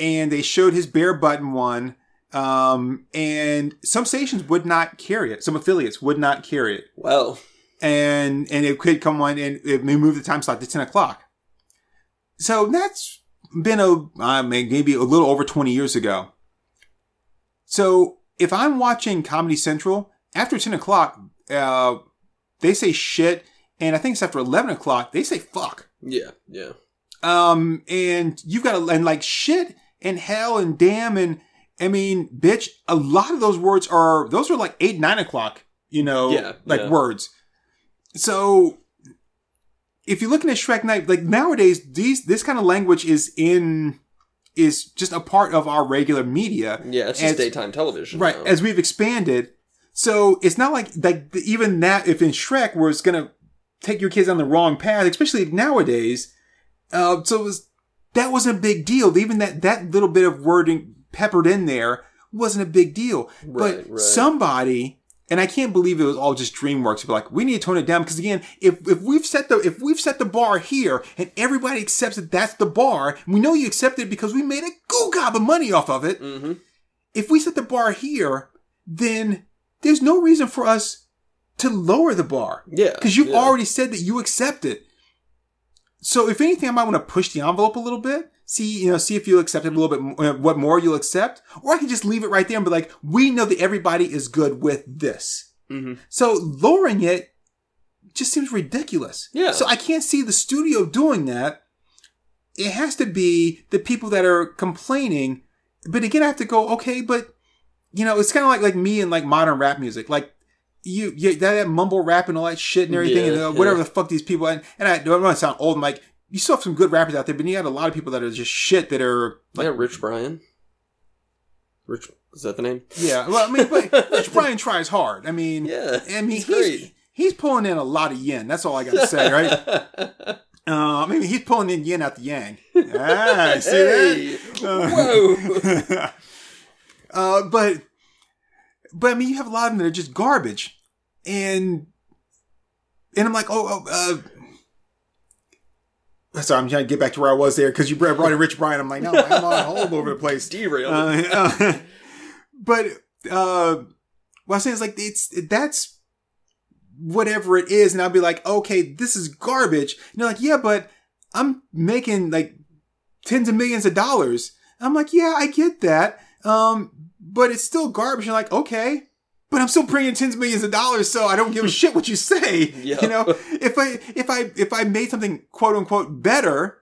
and they showed his bare button one. And some stations would not carry it. Some affiliates would not carry it. Well, and it could come on and it may move the time slot to 10 o'clock. So that's been maybe a little over 20 years ago. So if I'm watching Comedy Central after 10 o'clock, they say shit. And I think it's after 11 o'clock, they say fuck. Yeah. Yeah. And you've got to, and like shit and hell and damn and, I mean, bitch, a lot of those words are, those are like 8, 9 o'clock, you know, words. So, if you're looking at Shrek Night, like nowadays, this kind of language is just a part of our regular media. Yeah, it's just daytime television. Right, now. As we've expanded. So, it's not like even that, if in Shrek, where it's going to take your kids on the wrong path, especially nowadays. So, that wasn't a big deal. Even that little bit of wording peppered in there wasn't a big deal. Right, but somebody, and I can't believe it was all just DreamWorks, but like, we need to tone it down because again, if we've set the bar here and everybody accepts that that's the bar, we know you accept it because we made a goo gob of money off of it. Mm-hmm. If we set the bar here, then there's no reason for us to lower the bar. Yeah. Because you've already said that you accept it. So if anything, I might want to push the envelope a little bit. See if you'll accept it a little bit, what more you'll accept. Or I could just leave it right there and be like, we know that everybody is good with this. Mm-hmm. So lowering it just seems ridiculous. Yeah. So I can't see the studio doing that. It has to be the people that are complaining. But again, I have to go, okay, but, you know, it's kind of like me and like modern rap music. Like, you that mumble rap and all that shit and everything and whatever the fuck these people. And I don't want to sound old. I'm like, you still have some good rappers out there, but you had a lot of people that are just shit that are like... Yeah, Rich Brian. Rich, is that the name? Yeah. Well, I mean, but Rich Brian tries hard. I mean, he's pulling in a lot of yen. That's all I got to say, right? I mean, he's pulling in yen out the yang. Ah, see that? Whoa. But I mean, you have a lot of them that are just garbage. And I'm like, sorry, I'm trying to get back to where I was there because you brought in Rich Brian. I'm like, no, I'm all over the place. Derailed. What I'm saying is like, that's whatever it is. And I'll be like, okay, this is garbage. And they're like, yeah, but I'm making like tens of millions of dollars. And I'm like, yeah, I get that. But it's still garbage. You're like, okay. But I'm still bringing tens of millions of dollars, so I don't give a shit what you say. Yep. You know, if I made something quote unquote better,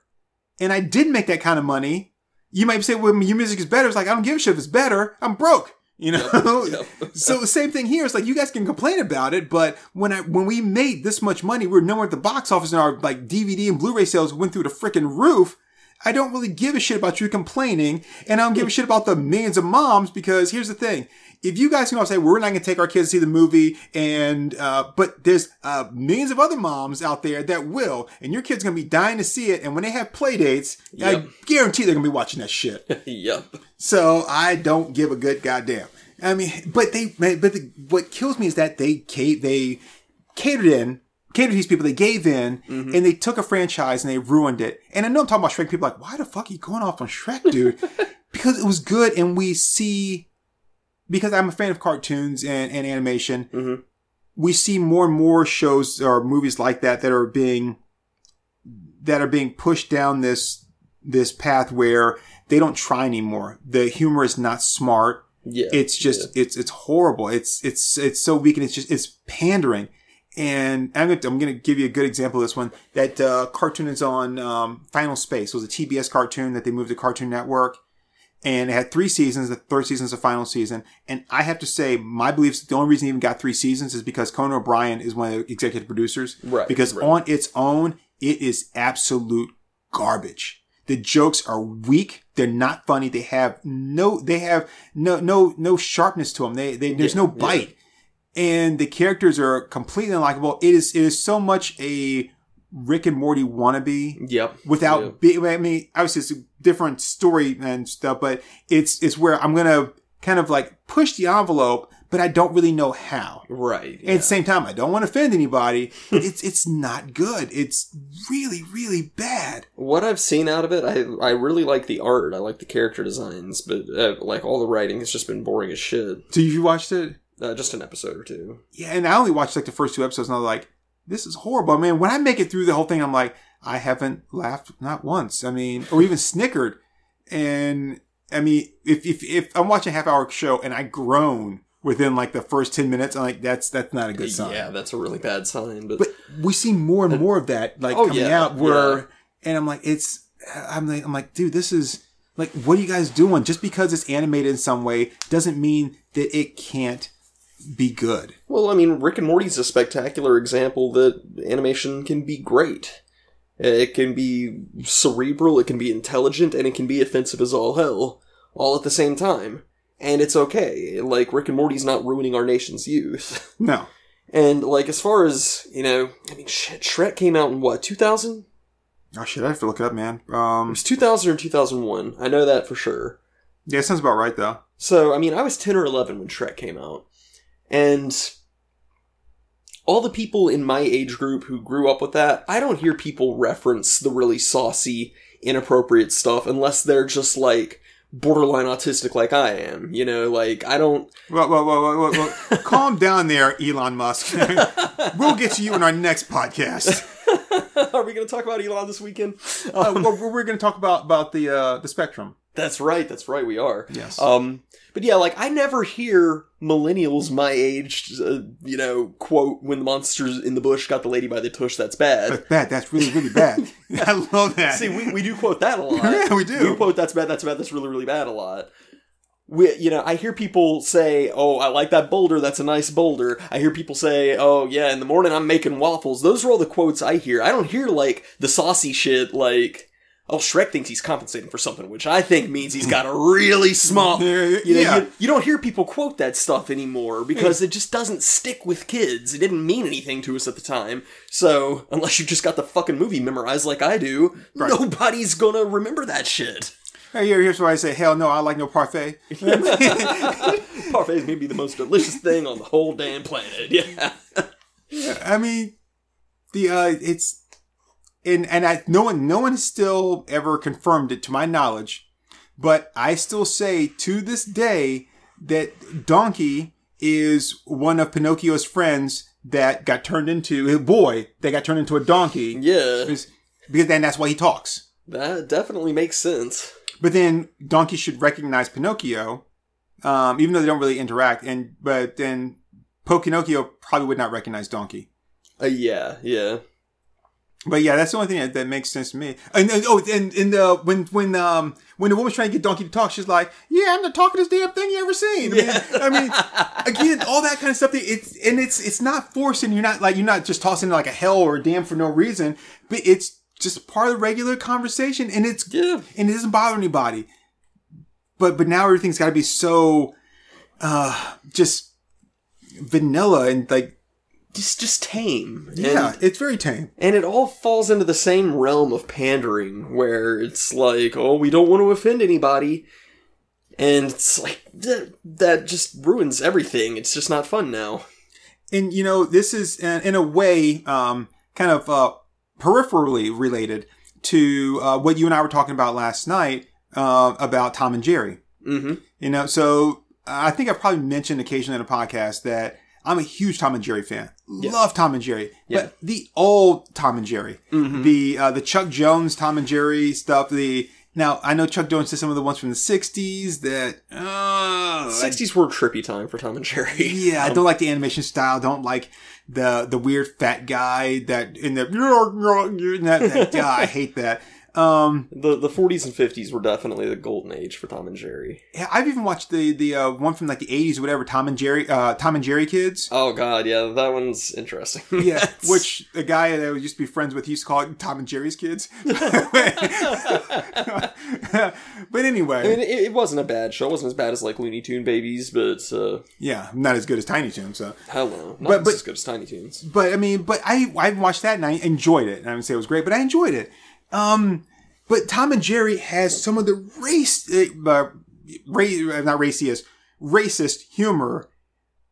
and I did make that kind of money, you might say, "Well, your music is better." It's like I don't give a shit if it's better. I'm broke. You know. Yep. So the same thing here. It's like you guys can complain about it, but when we made this much money, we were nowhere at the box office, and our like DVD and Blu-ray sales went through the freaking roof. I don't really give a shit about you complaining, and I don't give a shit about the millions of moms because here's the thing. If you guys can all say, we're not going to take our kids to see the movie, and but there's millions of other moms out there that will, and your kid's going to be dying to see it, and when they have play dates, I guarantee they're going to be watching that shit. Yep. So I don't give a good goddamn. I mean, what kills me is that they catered these people, they gave in, mm-hmm. and they took a franchise and they ruined it. And I know I'm talking about Shrek, people are like, why the fuck are you going off on Shrek, dude? Because it was good and because I'm a fan of cartoons and animation, mm-hmm. we see more and more shows or movies like that are being pushed down this path where they don't try anymore. The humor is not smart. Yeah. It's just it's horrible. It's so weak and it's pandering. And I'm going to give you a good example of this one. That cartoon is on Final Space. It was a TBS cartoon that they moved to Cartoon Network. And it had 3 seasons. The third season is the final season. And I have to say, my belief is the only reason it even got 3 seasons is because Conan O'Brien is one of the executive producers. Right. Because on its own, it is absolute garbage. The jokes are weak. They're not funny. They have no sharpness to them. There's no bite. Yeah. And the characters are completely unlikable. It is so much a Rick and Morty wannabe. Yep. I mean, obviously it's a different story and stuff, but it's where I'm going to kind of like push the envelope, but I don't really know how. Right. Yeah. At the same time, I don't want to offend anybody. It's not good. It's really, really bad. What I've seen out of it, I really like the art. I like the character designs, but like all the writing has just been boring as shit. So you watched it? Just an episode or two. Yeah, and I only watched like the first two episodes, and I was like, this is horrible. I mean, when I make it through the whole thing, I'm like, I haven't laughed not once. I mean, or even snickered. And I mean, if I'm watching a half-hour show and I groan within like the first 10 minutes, I'm like, that's not a good sign. Yeah, that's a really bad sign. But we see more and more of that, like coming out. And I'm like, I'm like, dude, this is like, what are you guys doing? Just because it's animated in some way doesn't mean that it can't be good. Well, I mean, Rick and Morty's a spectacular example that animation can be great. It can be cerebral, it can be intelligent, and it can be offensive as all hell, all at the same time. And it's okay. Like, Rick and Morty's not ruining our nation's youth. No. And, like, as far as, you know, I mean, shit, Shrek came out in, what, 2000? Oh, shit, I have to look it up, man. It was 2000 or 2001. I know that for sure. Yeah, it sounds about right, though. So, I mean, I was 10 or 11 when Shrek came out. And all the people in my age group who grew up with that, I don't hear people reference the really saucy, inappropriate stuff unless they're just, like, borderline autistic like I am. You know, like, I don't... Well. Calm down there, Elon Musk. We'll get to you in our next podcast. Are we going to talk about Elon this weekend? We're going to talk about the spectrum. That's right, we are. Yes. But yeah, like, I never hear millennials my age, you know, quote, when the monster's in the bush got the lady by the tush, that's bad. That's bad, that's really, really bad. I love that. See, we do quote that a lot. Yeah, we do. We quote that's bad, that's really, really bad a lot. You know, I hear people say, oh, I like that boulder, that's a nice boulder. I hear people say, oh, yeah, in the morning I'm making waffles. Those are all the quotes I hear. I don't hear, like, the saucy shit, like... Oh, Shrek thinks he's compensating for something, which I think means he's got a really small... You don't hear people quote that stuff anymore because it just doesn't stick with kids. It didn't mean anything to us at the time. So, unless you just got the fucking movie memorized like I do, right. Nobody's gonna remember that shit. Here's why I say, hell no, I like no parfait. Parfait's maybe the most delicious thing on the whole damn planet, yeah. I mean, it's... And no one has still ever confirmed it to my knowledge, but I still say to this day that Donkey is one of Pinocchio's friends that got turned into a boy that got turned into a donkey. Yeah, because then that's why he talks. That definitely makes sense. But then Donkey should recognize Pinocchio, even though they don't really interact. But then Pinocchio probably would not recognize Donkey. Yeah. But yeah, that's the only thing that makes sense to me. When the woman's trying to get Donkey to talk, she's like, "Yeah, I'm the talkingest damn thing you ever seen." I mean, again, all that kind of stuff. It's not forced, and you're not just tossing like a hell or a damn for no reason. But it's just part of the regular conversation, and it doesn't bother anybody. But now everything's got to be so just vanilla and like. Just tame. Yeah, it's very tame. And it all falls into the same realm of pandering, where it's like, oh, we don't want to offend anybody. And it's like, that just ruins everything. It's just not fun now. And, you know, this is, in a way, kind of peripherally related to what you and I were talking about last night about Tom and Jerry. Mm-hmm. You know, so I think I've probably mentioned occasionally in a podcast that I'm a huge Tom and Jerry fan. Yeah. Love Tom and Jerry. Yeah. But the old Tom and Jerry. Mm-hmm. The Chuck Jones Tom and Jerry stuff. Now, I know Chuck Jones did some of the ones from the 60s that... 60s were a trippy time for Tom and Jerry. Yeah, I don't like the animation style. Don't like the weird fat guy that... I hate that. The 40s and 50s were definitely the golden age for Tom and Jerry. Yeah, I've even watched the one from like the 80s or whatever, Tom and Jerry Kids. Oh god, yeah, that one's interesting. Yeah, which the guy that I used to be friends with used to call it Tom and Jerry's Kids. But anyway, I mean, it wasn't a bad show. It wasn't as bad as like Looney Tune Babies, but yeah, not as good as Tiny Toons. So hello, not as good as Tiny Toons. But I mean, but I watched that and I enjoyed it. And I would say it was great, but I enjoyed it. But Tom and Jerry has some of the racist humor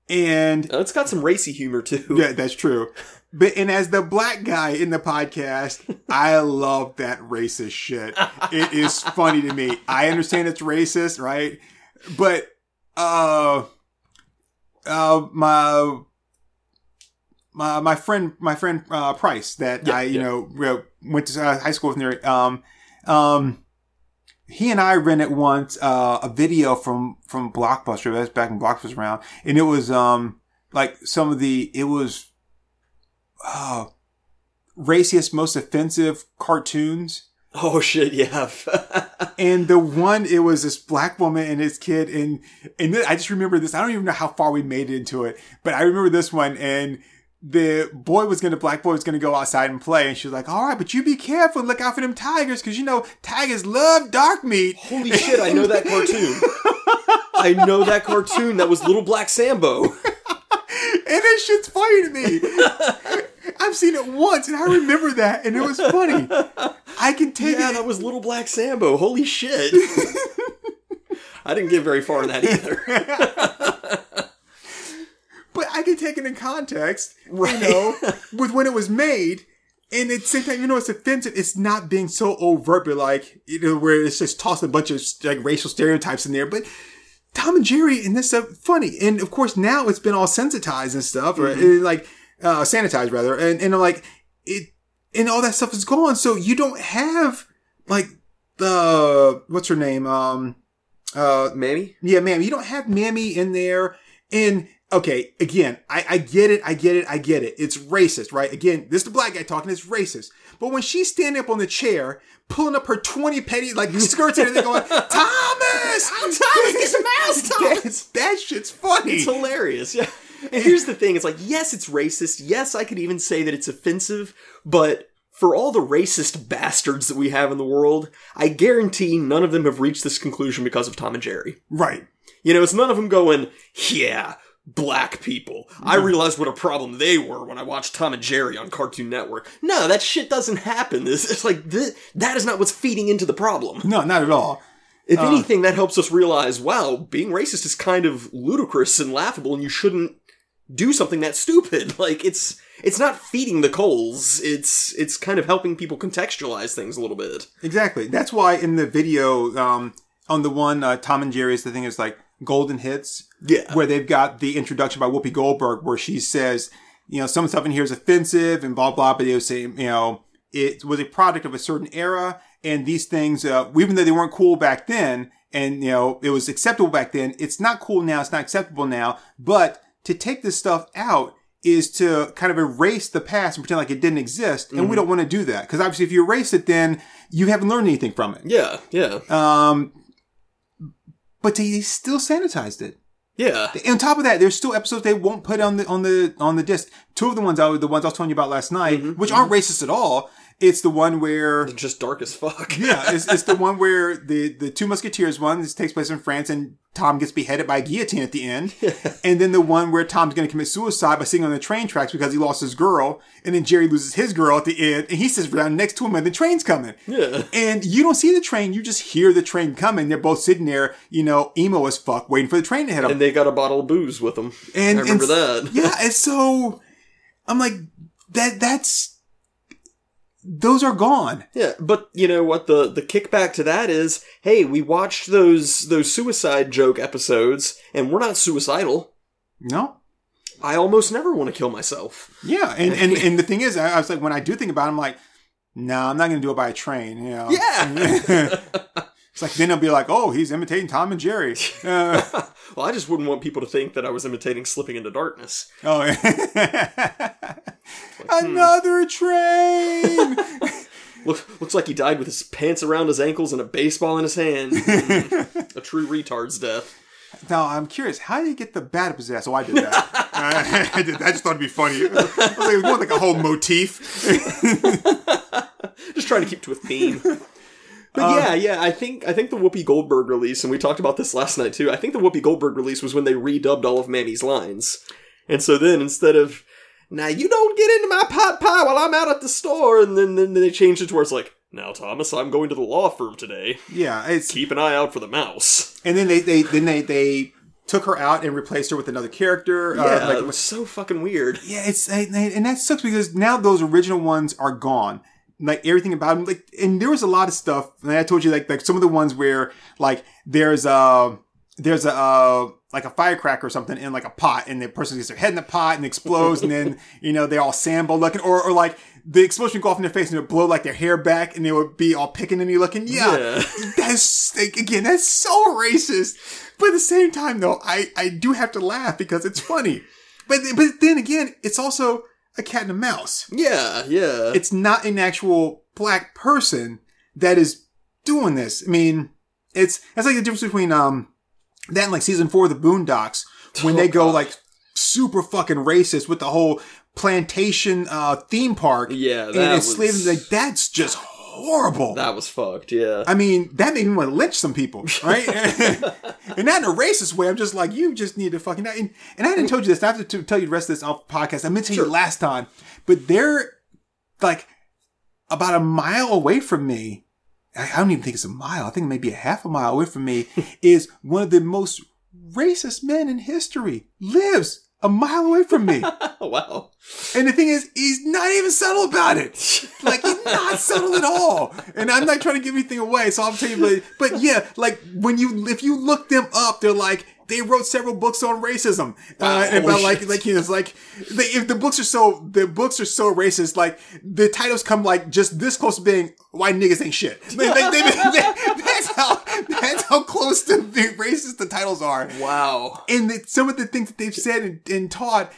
And it's got some racy humor too. Yeah, that's true. But, and as the black guy in the podcast, I love that racist shit. It is funny to me. I understand it's racist, right? But, my friend Price that I went to high school with near, he and I rented once, a video from Blockbuster. That's back in Blockbuster round. And it was, raciest, most offensive cartoons. Oh shit, yeah. And the one, it was this black woman and his kid. And then I just remember this. I don't even know how far we made it into it, but I remember this one. And black boy was going to go outside and play. And she was like, all right, but you be careful and look out for them tigers. Cause tigers love dark meat. Holy shit. I know that cartoon. That was Little Black Sambo. And that shit's funny to me. I've seen it once, and I remember that, and it was funny. I can take it. Yeah, that was Little Black Sambo. Holy shit. I didn't get very far in that either. But I can take it in context, right. With when it was made, and at the same time, it's offensive. It's not being so overtly, where it's just tossed a bunch of, racial stereotypes in there, but... Tom and Jerry and this stuff, funny. And, of course, now it's been all sensitized and stuff, or, mm-hmm. Sanitized rather. And I'm like, it, and all that stuff is gone. So you don't have, what's her name? Mammy? Yeah, Mammy. You don't have Mammy in there. And, okay, again, I get it. It's racist, right? Again, this is the black guy talking. It's racist. But when she's standing up on the chair, pulling up her 20 petty, skirts and everything, going, Thomas! I'm Thomas! This mouse, Thomas! That shit's funny. It's hilarious, yeah. And here's the thing. It's yes, it's racist. Yes, I could even say that it's offensive. But for all the racist bastards that we have in the world, I guarantee none of them have reached this conclusion because of Tom and Jerry. Right. It's none of them going, yeah, black people. I realized what a problem they were when I watched Tom and Jerry on Cartoon Network. No, that shit doesn't happen. That is not what's feeding into the problem. No, not at all. If anything, that helps us realize, wow, being racist is kind of ludicrous and laughable, and you shouldn't do something that stupid. It's not feeding the coals. It's kind of helping people contextualize things a little bit. Exactly. That's why in the video, on the one, Tom and Jerry's, the thing is Golden Hits. Yeah. Where they've got the introduction by Whoopi Goldberg where she says, some stuff in here is offensive and blah, blah, but they would say, it was a product of a certain era. And these things, even though they weren't cool back then and, it was acceptable back then, it's not cool now. It's not acceptable now, but to take this stuff out is to kind of erase the past and pretend like it didn't exist. And we don't want to do that. Cause obviously if you erase it, then you haven't learned anything from it. Yeah. Yeah. But they still sanitized it. Yeah. And on top of that, there's still episodes they won't put on the disc. Two of the ones I was telling you about last night, which aren't racist at all. It's the one where... They're just dark as fuck. Yeah. It's the one where the Two Musketeers one, this takes place in France, and Tom gets beheaded by a guillotine at the end. Yeah. And then the one where Tom's going to commit suicide by sitting on the train tracks because he lost his girl. And then Jerry loses his girl at the end. And he sits down next to him and the train's coming. Yeah. And you don't see the train. You just hear the train coming. They're both sitting there, emo as fuck, waiting for the train to hit them. And they got a bottle of booze with them. And I remember that. Yeah. And so I'm like, that's... Those are gone. Yeah, but you know what? The kickback to that is, hey, we watched those suicide joke episodes, and we're not suicidal. No. I almost never want to kill myself. Yeah, and the thing is, I was like, when I do think about it, I'm like, nah, I'm not going to do it by a train. Yeah. It's like, then they'll be like, oh, he's imitating Tom and Jerry. Well, I just wouldn't want people to think that I was imitating Slipping into Darkness. Oh, another train! Looks like he died with his pants around his ankles and a baseball in his hand. A true retard's death. Now, I'm curious, how did he get the bat up his ass? Oh, I did that. I just thought it'd be funny. It was more like a whole motif. Just trying to keep to a theme. But yeah, I think the Whoopi Goldberg release, and we talked about this last night too, I think the Whoopi Goldberg release was when they redubbed all of Mammy's lines. And so then instead of, now you don't get into my pot pie while I'm out at the store, and then they changed it to where it's like, now Thomas, I'm going to the law firm today. Yeah, keep an eye out for the mouse. And then they took her out and replaced her with another character. Yeah, like, it was so fucking weird. Yeah, it's and that sucks because now those original ones are gone. Like, everything about them, like, and there was a lot of stuff. And I told you, like some of the ones where, like, there's a like a firecracker or something in like a pot, and the person gets their head in the pot and it explodes, and then, you know, they all Sambo looking, or like the explosion would go off in their face and it would blow like their hair back, and they would be all pickaninny looking. Yeah. That's like, again, that's so racist. But at the same time, though, I do have to laugh because it's funny. But then again, it's also a cat and a mouse. Yeah, yeah. It's not an actual black person that is doing this. I mean, it's like the difference between that and like season 4 of The Boondocks, when they go like super fucking racist with the whole plantation theme park. Yeah, that and enslaving was... like that's just horrible. That was fucked. Yeah. I mean, that made me want to lynch some people, right? And not in a racist way. I'm just like, you just need to fucking. And I didn't tell you this. I have to tell you the rest of this off the podcast. I meant to tell you last time, but they're like about a mile away from me. I don't even think it's a mile. I think maybe a half a mile away from me is one of the most racist men in history. Lives a mile away from me. Wow. And the thing is, he's not even subtle about it. Like, he's not subtle at all. And I'm not trying to give anything away, so I'll tell you. But yeah, like, when if you look them up, they're like, they wrote several books on racism. About if the books are so racist, like the titles come like just this close to being "Why Niggas Ain't Shit." That's how close to being racist the titles are. Wow. And some of the things that they've said and taught.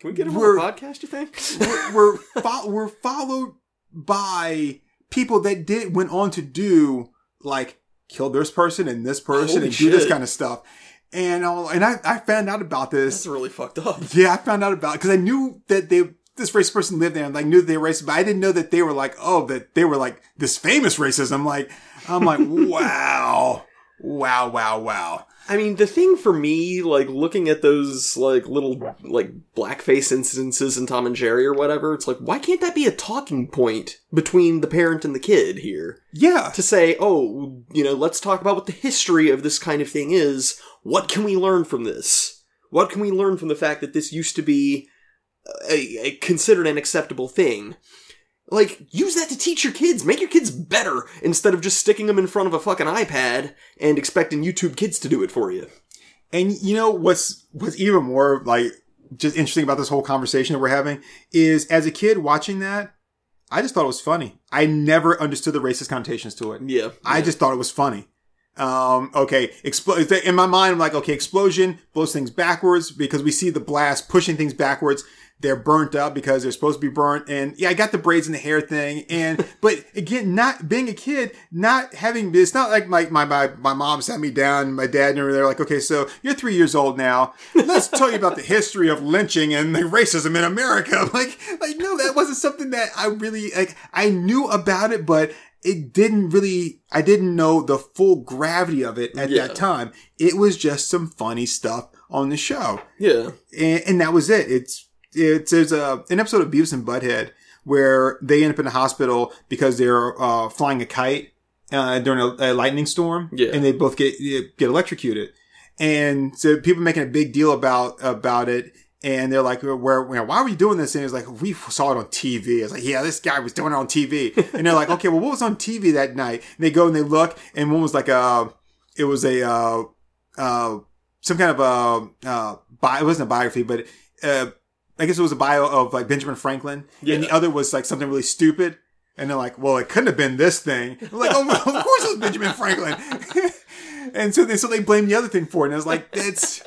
Can we get them on a podcast, you think? were followed by people that went on to do like kill this person and this person do this kind of stuff. And I found out about this. That's really fucked up. Yeah, I found out about it because I knew that this racist person lived there. And I knew that they were racist, but I didn't know that they were like, this famous racism. Like, I'm like, wow. I mean, the thing for me, like, looking at those, like, little, like, blackface instances in Tom and Jerry or whatever, it's like, why can't that be a talking point between the parent and the kid here? Yeah. To say, oh, you know, let's talk about what the history of this kind of thing is. What can we learn from this? What can we learn from the fact that this used to be a considered an acceptable thing? Like, use that to teach your kids. Make your kids better instead of just sticking them in front of a fucking iPad and expecting YouTube Kids to do it for you. And you know what's even more, like, just interesting about this whole conversation that we're having is, as a kid watching that, I just thought it was funny. I never understood the racist connotations to it. Yeah. I just thought it was funny. In my mind, I'm like, okay, explosion blows things backwards because we see the blast pushing things backwards. They're burnt up because they're supposed to be burnt. And yeah, I got the braids and the hair thing. But again, not being a kid, not having this, not like my mom sat me down, my dad, and they're like, okay, so you're 3 years old now. Let's tell you about the history of lynching and the racism in America. I'm like, no, that wasn't something that I really, like, I knew about it, but it didn't really, I didn't know the full gravity of it at that time. It was just some funny stuff on the show. Yeah. And that was it. There's an episode of Beavis and Butthead where they end up in the hospital because they're flying a kite during a lightning storm, and they both get electrocuted, and so people are making a big deal about it, and they're like, why are you doing this? And it's like, we saw it on TV. It's like, yeah, this guy was doing it on TV, and they're like, okay, well, what was on TV that night? And they go and they look, and one was like it wasn't a biography, but I guess it was a bio of, like, Benjamin Franklin. Yeah. And the other was, like, something really stupid. And they're like, well, it couldn't have been this thing. I'm like, oh, of course it was Benjamin Franklin. And so they blame the other thing for it. And I was like, that's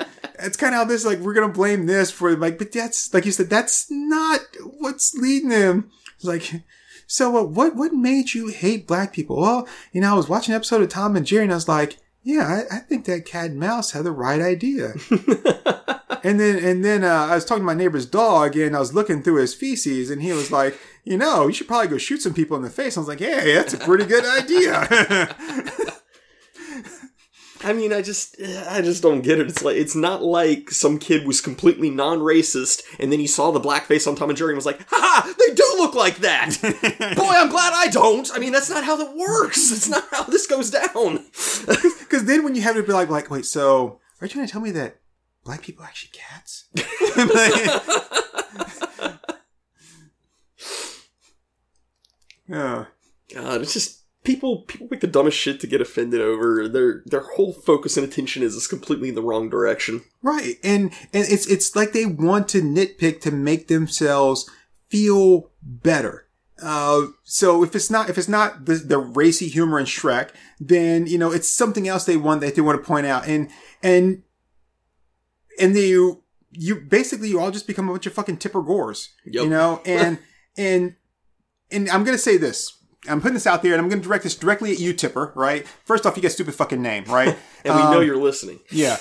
kind of how this, like, we're going to blame this for, like, but that's, like you said, that's not what's leading them. Like, so what made you hate black people? Well, you know, I was watching an episode of Tom and Jerry, and I was like, yeah, I think that cat and mouse had the right idea. And then I was talking to my neighbor's dog, and I was looking through his feces, and he was like, you know, you should probably go shoot some people in the face. I was like, hey, that's a pretty good idea. I mean, I just don't get it. It's like, it's not like some kid was completely non-racist, and then he saw the blackface on Tom and Jerry and was like, ha, they do look like that. Boy, I'm glad I don't. I mean, that's not how that works. It's not how this goes down. Because then when you have to be like, wait, so are you trying to tell me that black people are actually cats? Oh. God, it's just people make the dumbest shit to get offended over. Their whole focus and attention is completely in the wrong direction. Right. And it's like they want to nitpick to make themselves feel better. So if it's not the racy humor in Shrek, then, you know, it's something else they want to point out. And you all just become a bunch of fucking Tipper Gores. Yep. You know, and I'm going to say this. I'm putting this out there, and I'm going to direct this directly at you, Tipper, right? First off, you got a stupid fucking name, right? And we know you're listening. Yeah.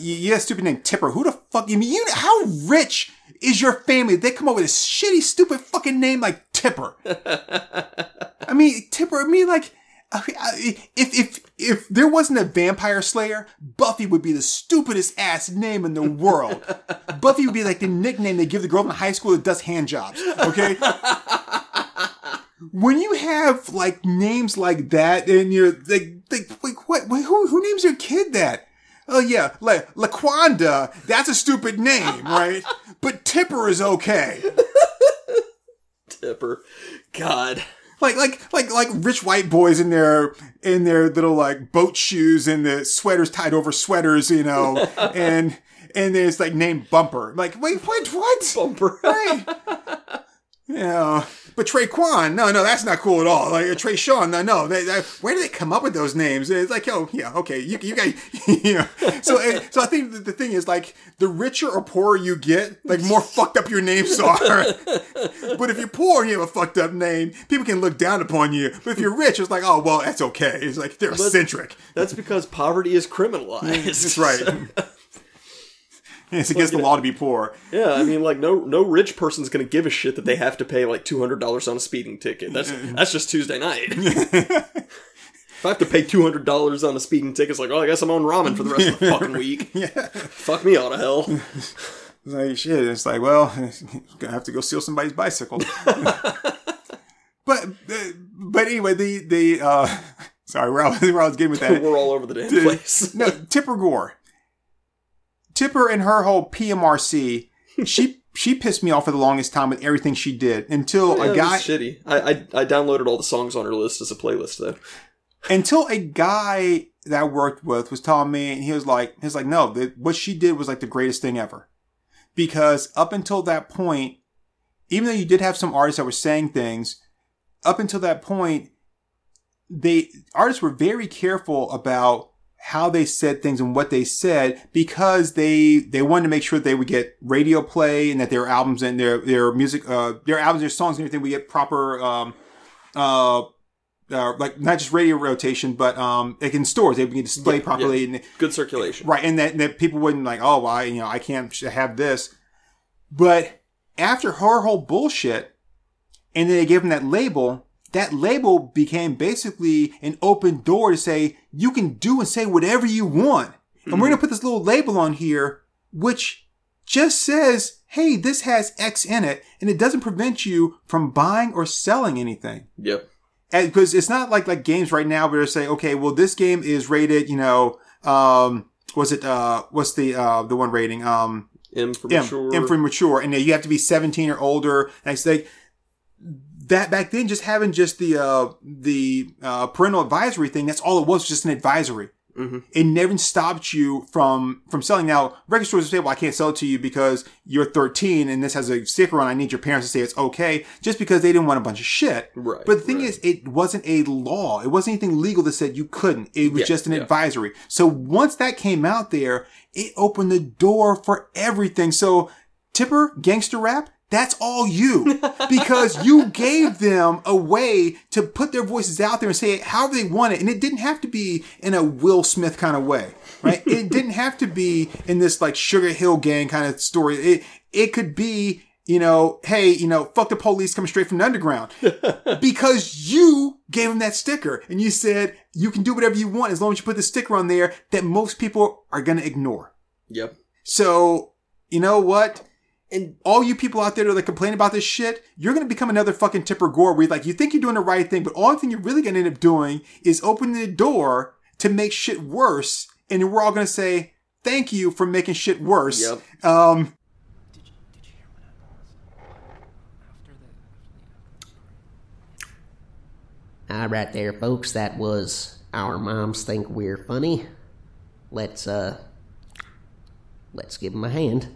You got a stupid name, Tipper. Who the fuck... I mean, how rich is your family? They come up with a shitty, stupid fucking name like Tipper. I mean, Tipper, if there wasn't a vampire slayer, Buffy would be the stupidest ass name in the world. Buffy would be like the nickname they give the girl in high school that does hand jobs, okay? When you have like names like that, and you're like what? Who names your kid that? Oh yeah, like Laquanda. That's a stupid name, right? But Tipper is okay. Tipper, God. Like rich white boys in their little like boat shoes and the sweaters tied over sweaters, you know, and there's like named Bumper. Like wait, what? Bumper, right? You know. But Traquan, no, that's not cool at all. Like Trayshawn, no. They, where do they come up with those names? It's like, oh, yeah, okay, you guys, yeah. So I think the thing is, like, the richer or poorer you get, like, more fucked up your names are. But if you're poor and you have a fucked up name, people can look down upon you. But if you're rich, it's like, oh, well, that's okay. It's like they're eccentric. That's because poverty is criminalized. That's right. So. It's against the law to be poor. Yeah, I mean, like, no rich person's going to give a shit that they have to pay, like, $200 on a speeding ticket. That's just Tuesday night. If I have to pay $200 on a speeding ticket, it's like, oh, I guess I'm on ramen for the rest of the fucking week. Yeah. Fuck me out of hell. It's like, shit, it's like, well, I'm going to have to go steal somebody's bicycle. But anyway, sorry, where I was getting with that. We're all over the damn place. No, Tipper Gore. Tipper and her whole PMRC, she pissed me off for the longest time with everything she did until a guy... shitty. I downloaded all the songs on her list as a playlist, though. Until a guy that I worked with was telling me, and he was like, no, what she did was like the greatest thing ever. Because up until that point, even though you did have some artists that were saying things, up until that point, artists were very careful about how they said things and what they said, because they wanted to make sure they would get radio play and that their albums and their music, their albums, their songs and everything would get proper, like not just radio rotation, but, like in stores, they would get displayed properly. Yeah. And good circulation. Right. And that people wouldn't like, oh, well, I can't have this. But after her whole bullshit, and then they gave them that label became basically an open door to say, you can do and say whatever you want. And we're going to put this little label on here, which just says, hey, this has X in it. And it doesn't prevent you from buying or selling anything. Yep. Because it's not like games right now where they say, okay, well, this game is rated, what's the one rating? M for mature. M for mature. And you have to be 17 or older. And I say, that back then, just having just the parental advisory thing, that's all it was, just an advisory. Mm-hmm. It never stopped you from selling. Now, record stores would say, well, I can't sell it to you because you're 13 and this has a sticker on, I need your parents to say it's okay, just because they didn't want a bunch of shit. Right, but the thing is, it wasn't a law. It wasn't anything legal that said you couldn't. It was just an advisory. So once that came out there, it opened the door for everything. So Tipper, gangster rap, that's all you, because you gave them a way to put their voices out there and say it however they want it. And it didn't have to be in a Will Smith kind of way, right? It didn't have to be in this like Sugar Hill Gang kind of story. It could be, hey, fuck the police coming straight from the underground, because you gave them that sticker and you said you can do whatever you want as long as you put the sticker on there that most people are going to ignore. Yep. So you know what? And all you people out there that complain about this shit, you're going to become another fucking Tipper Gore where you think you're doing the right thing, but all the thing you're really going to end up doing is opening the door to make shit worse. And we're all going to say, thank you for making shit worse. Yep. Did you hear when I paused? After the... All right there, folks. That was Our Moms Think We're Funny. Let's give them a hand.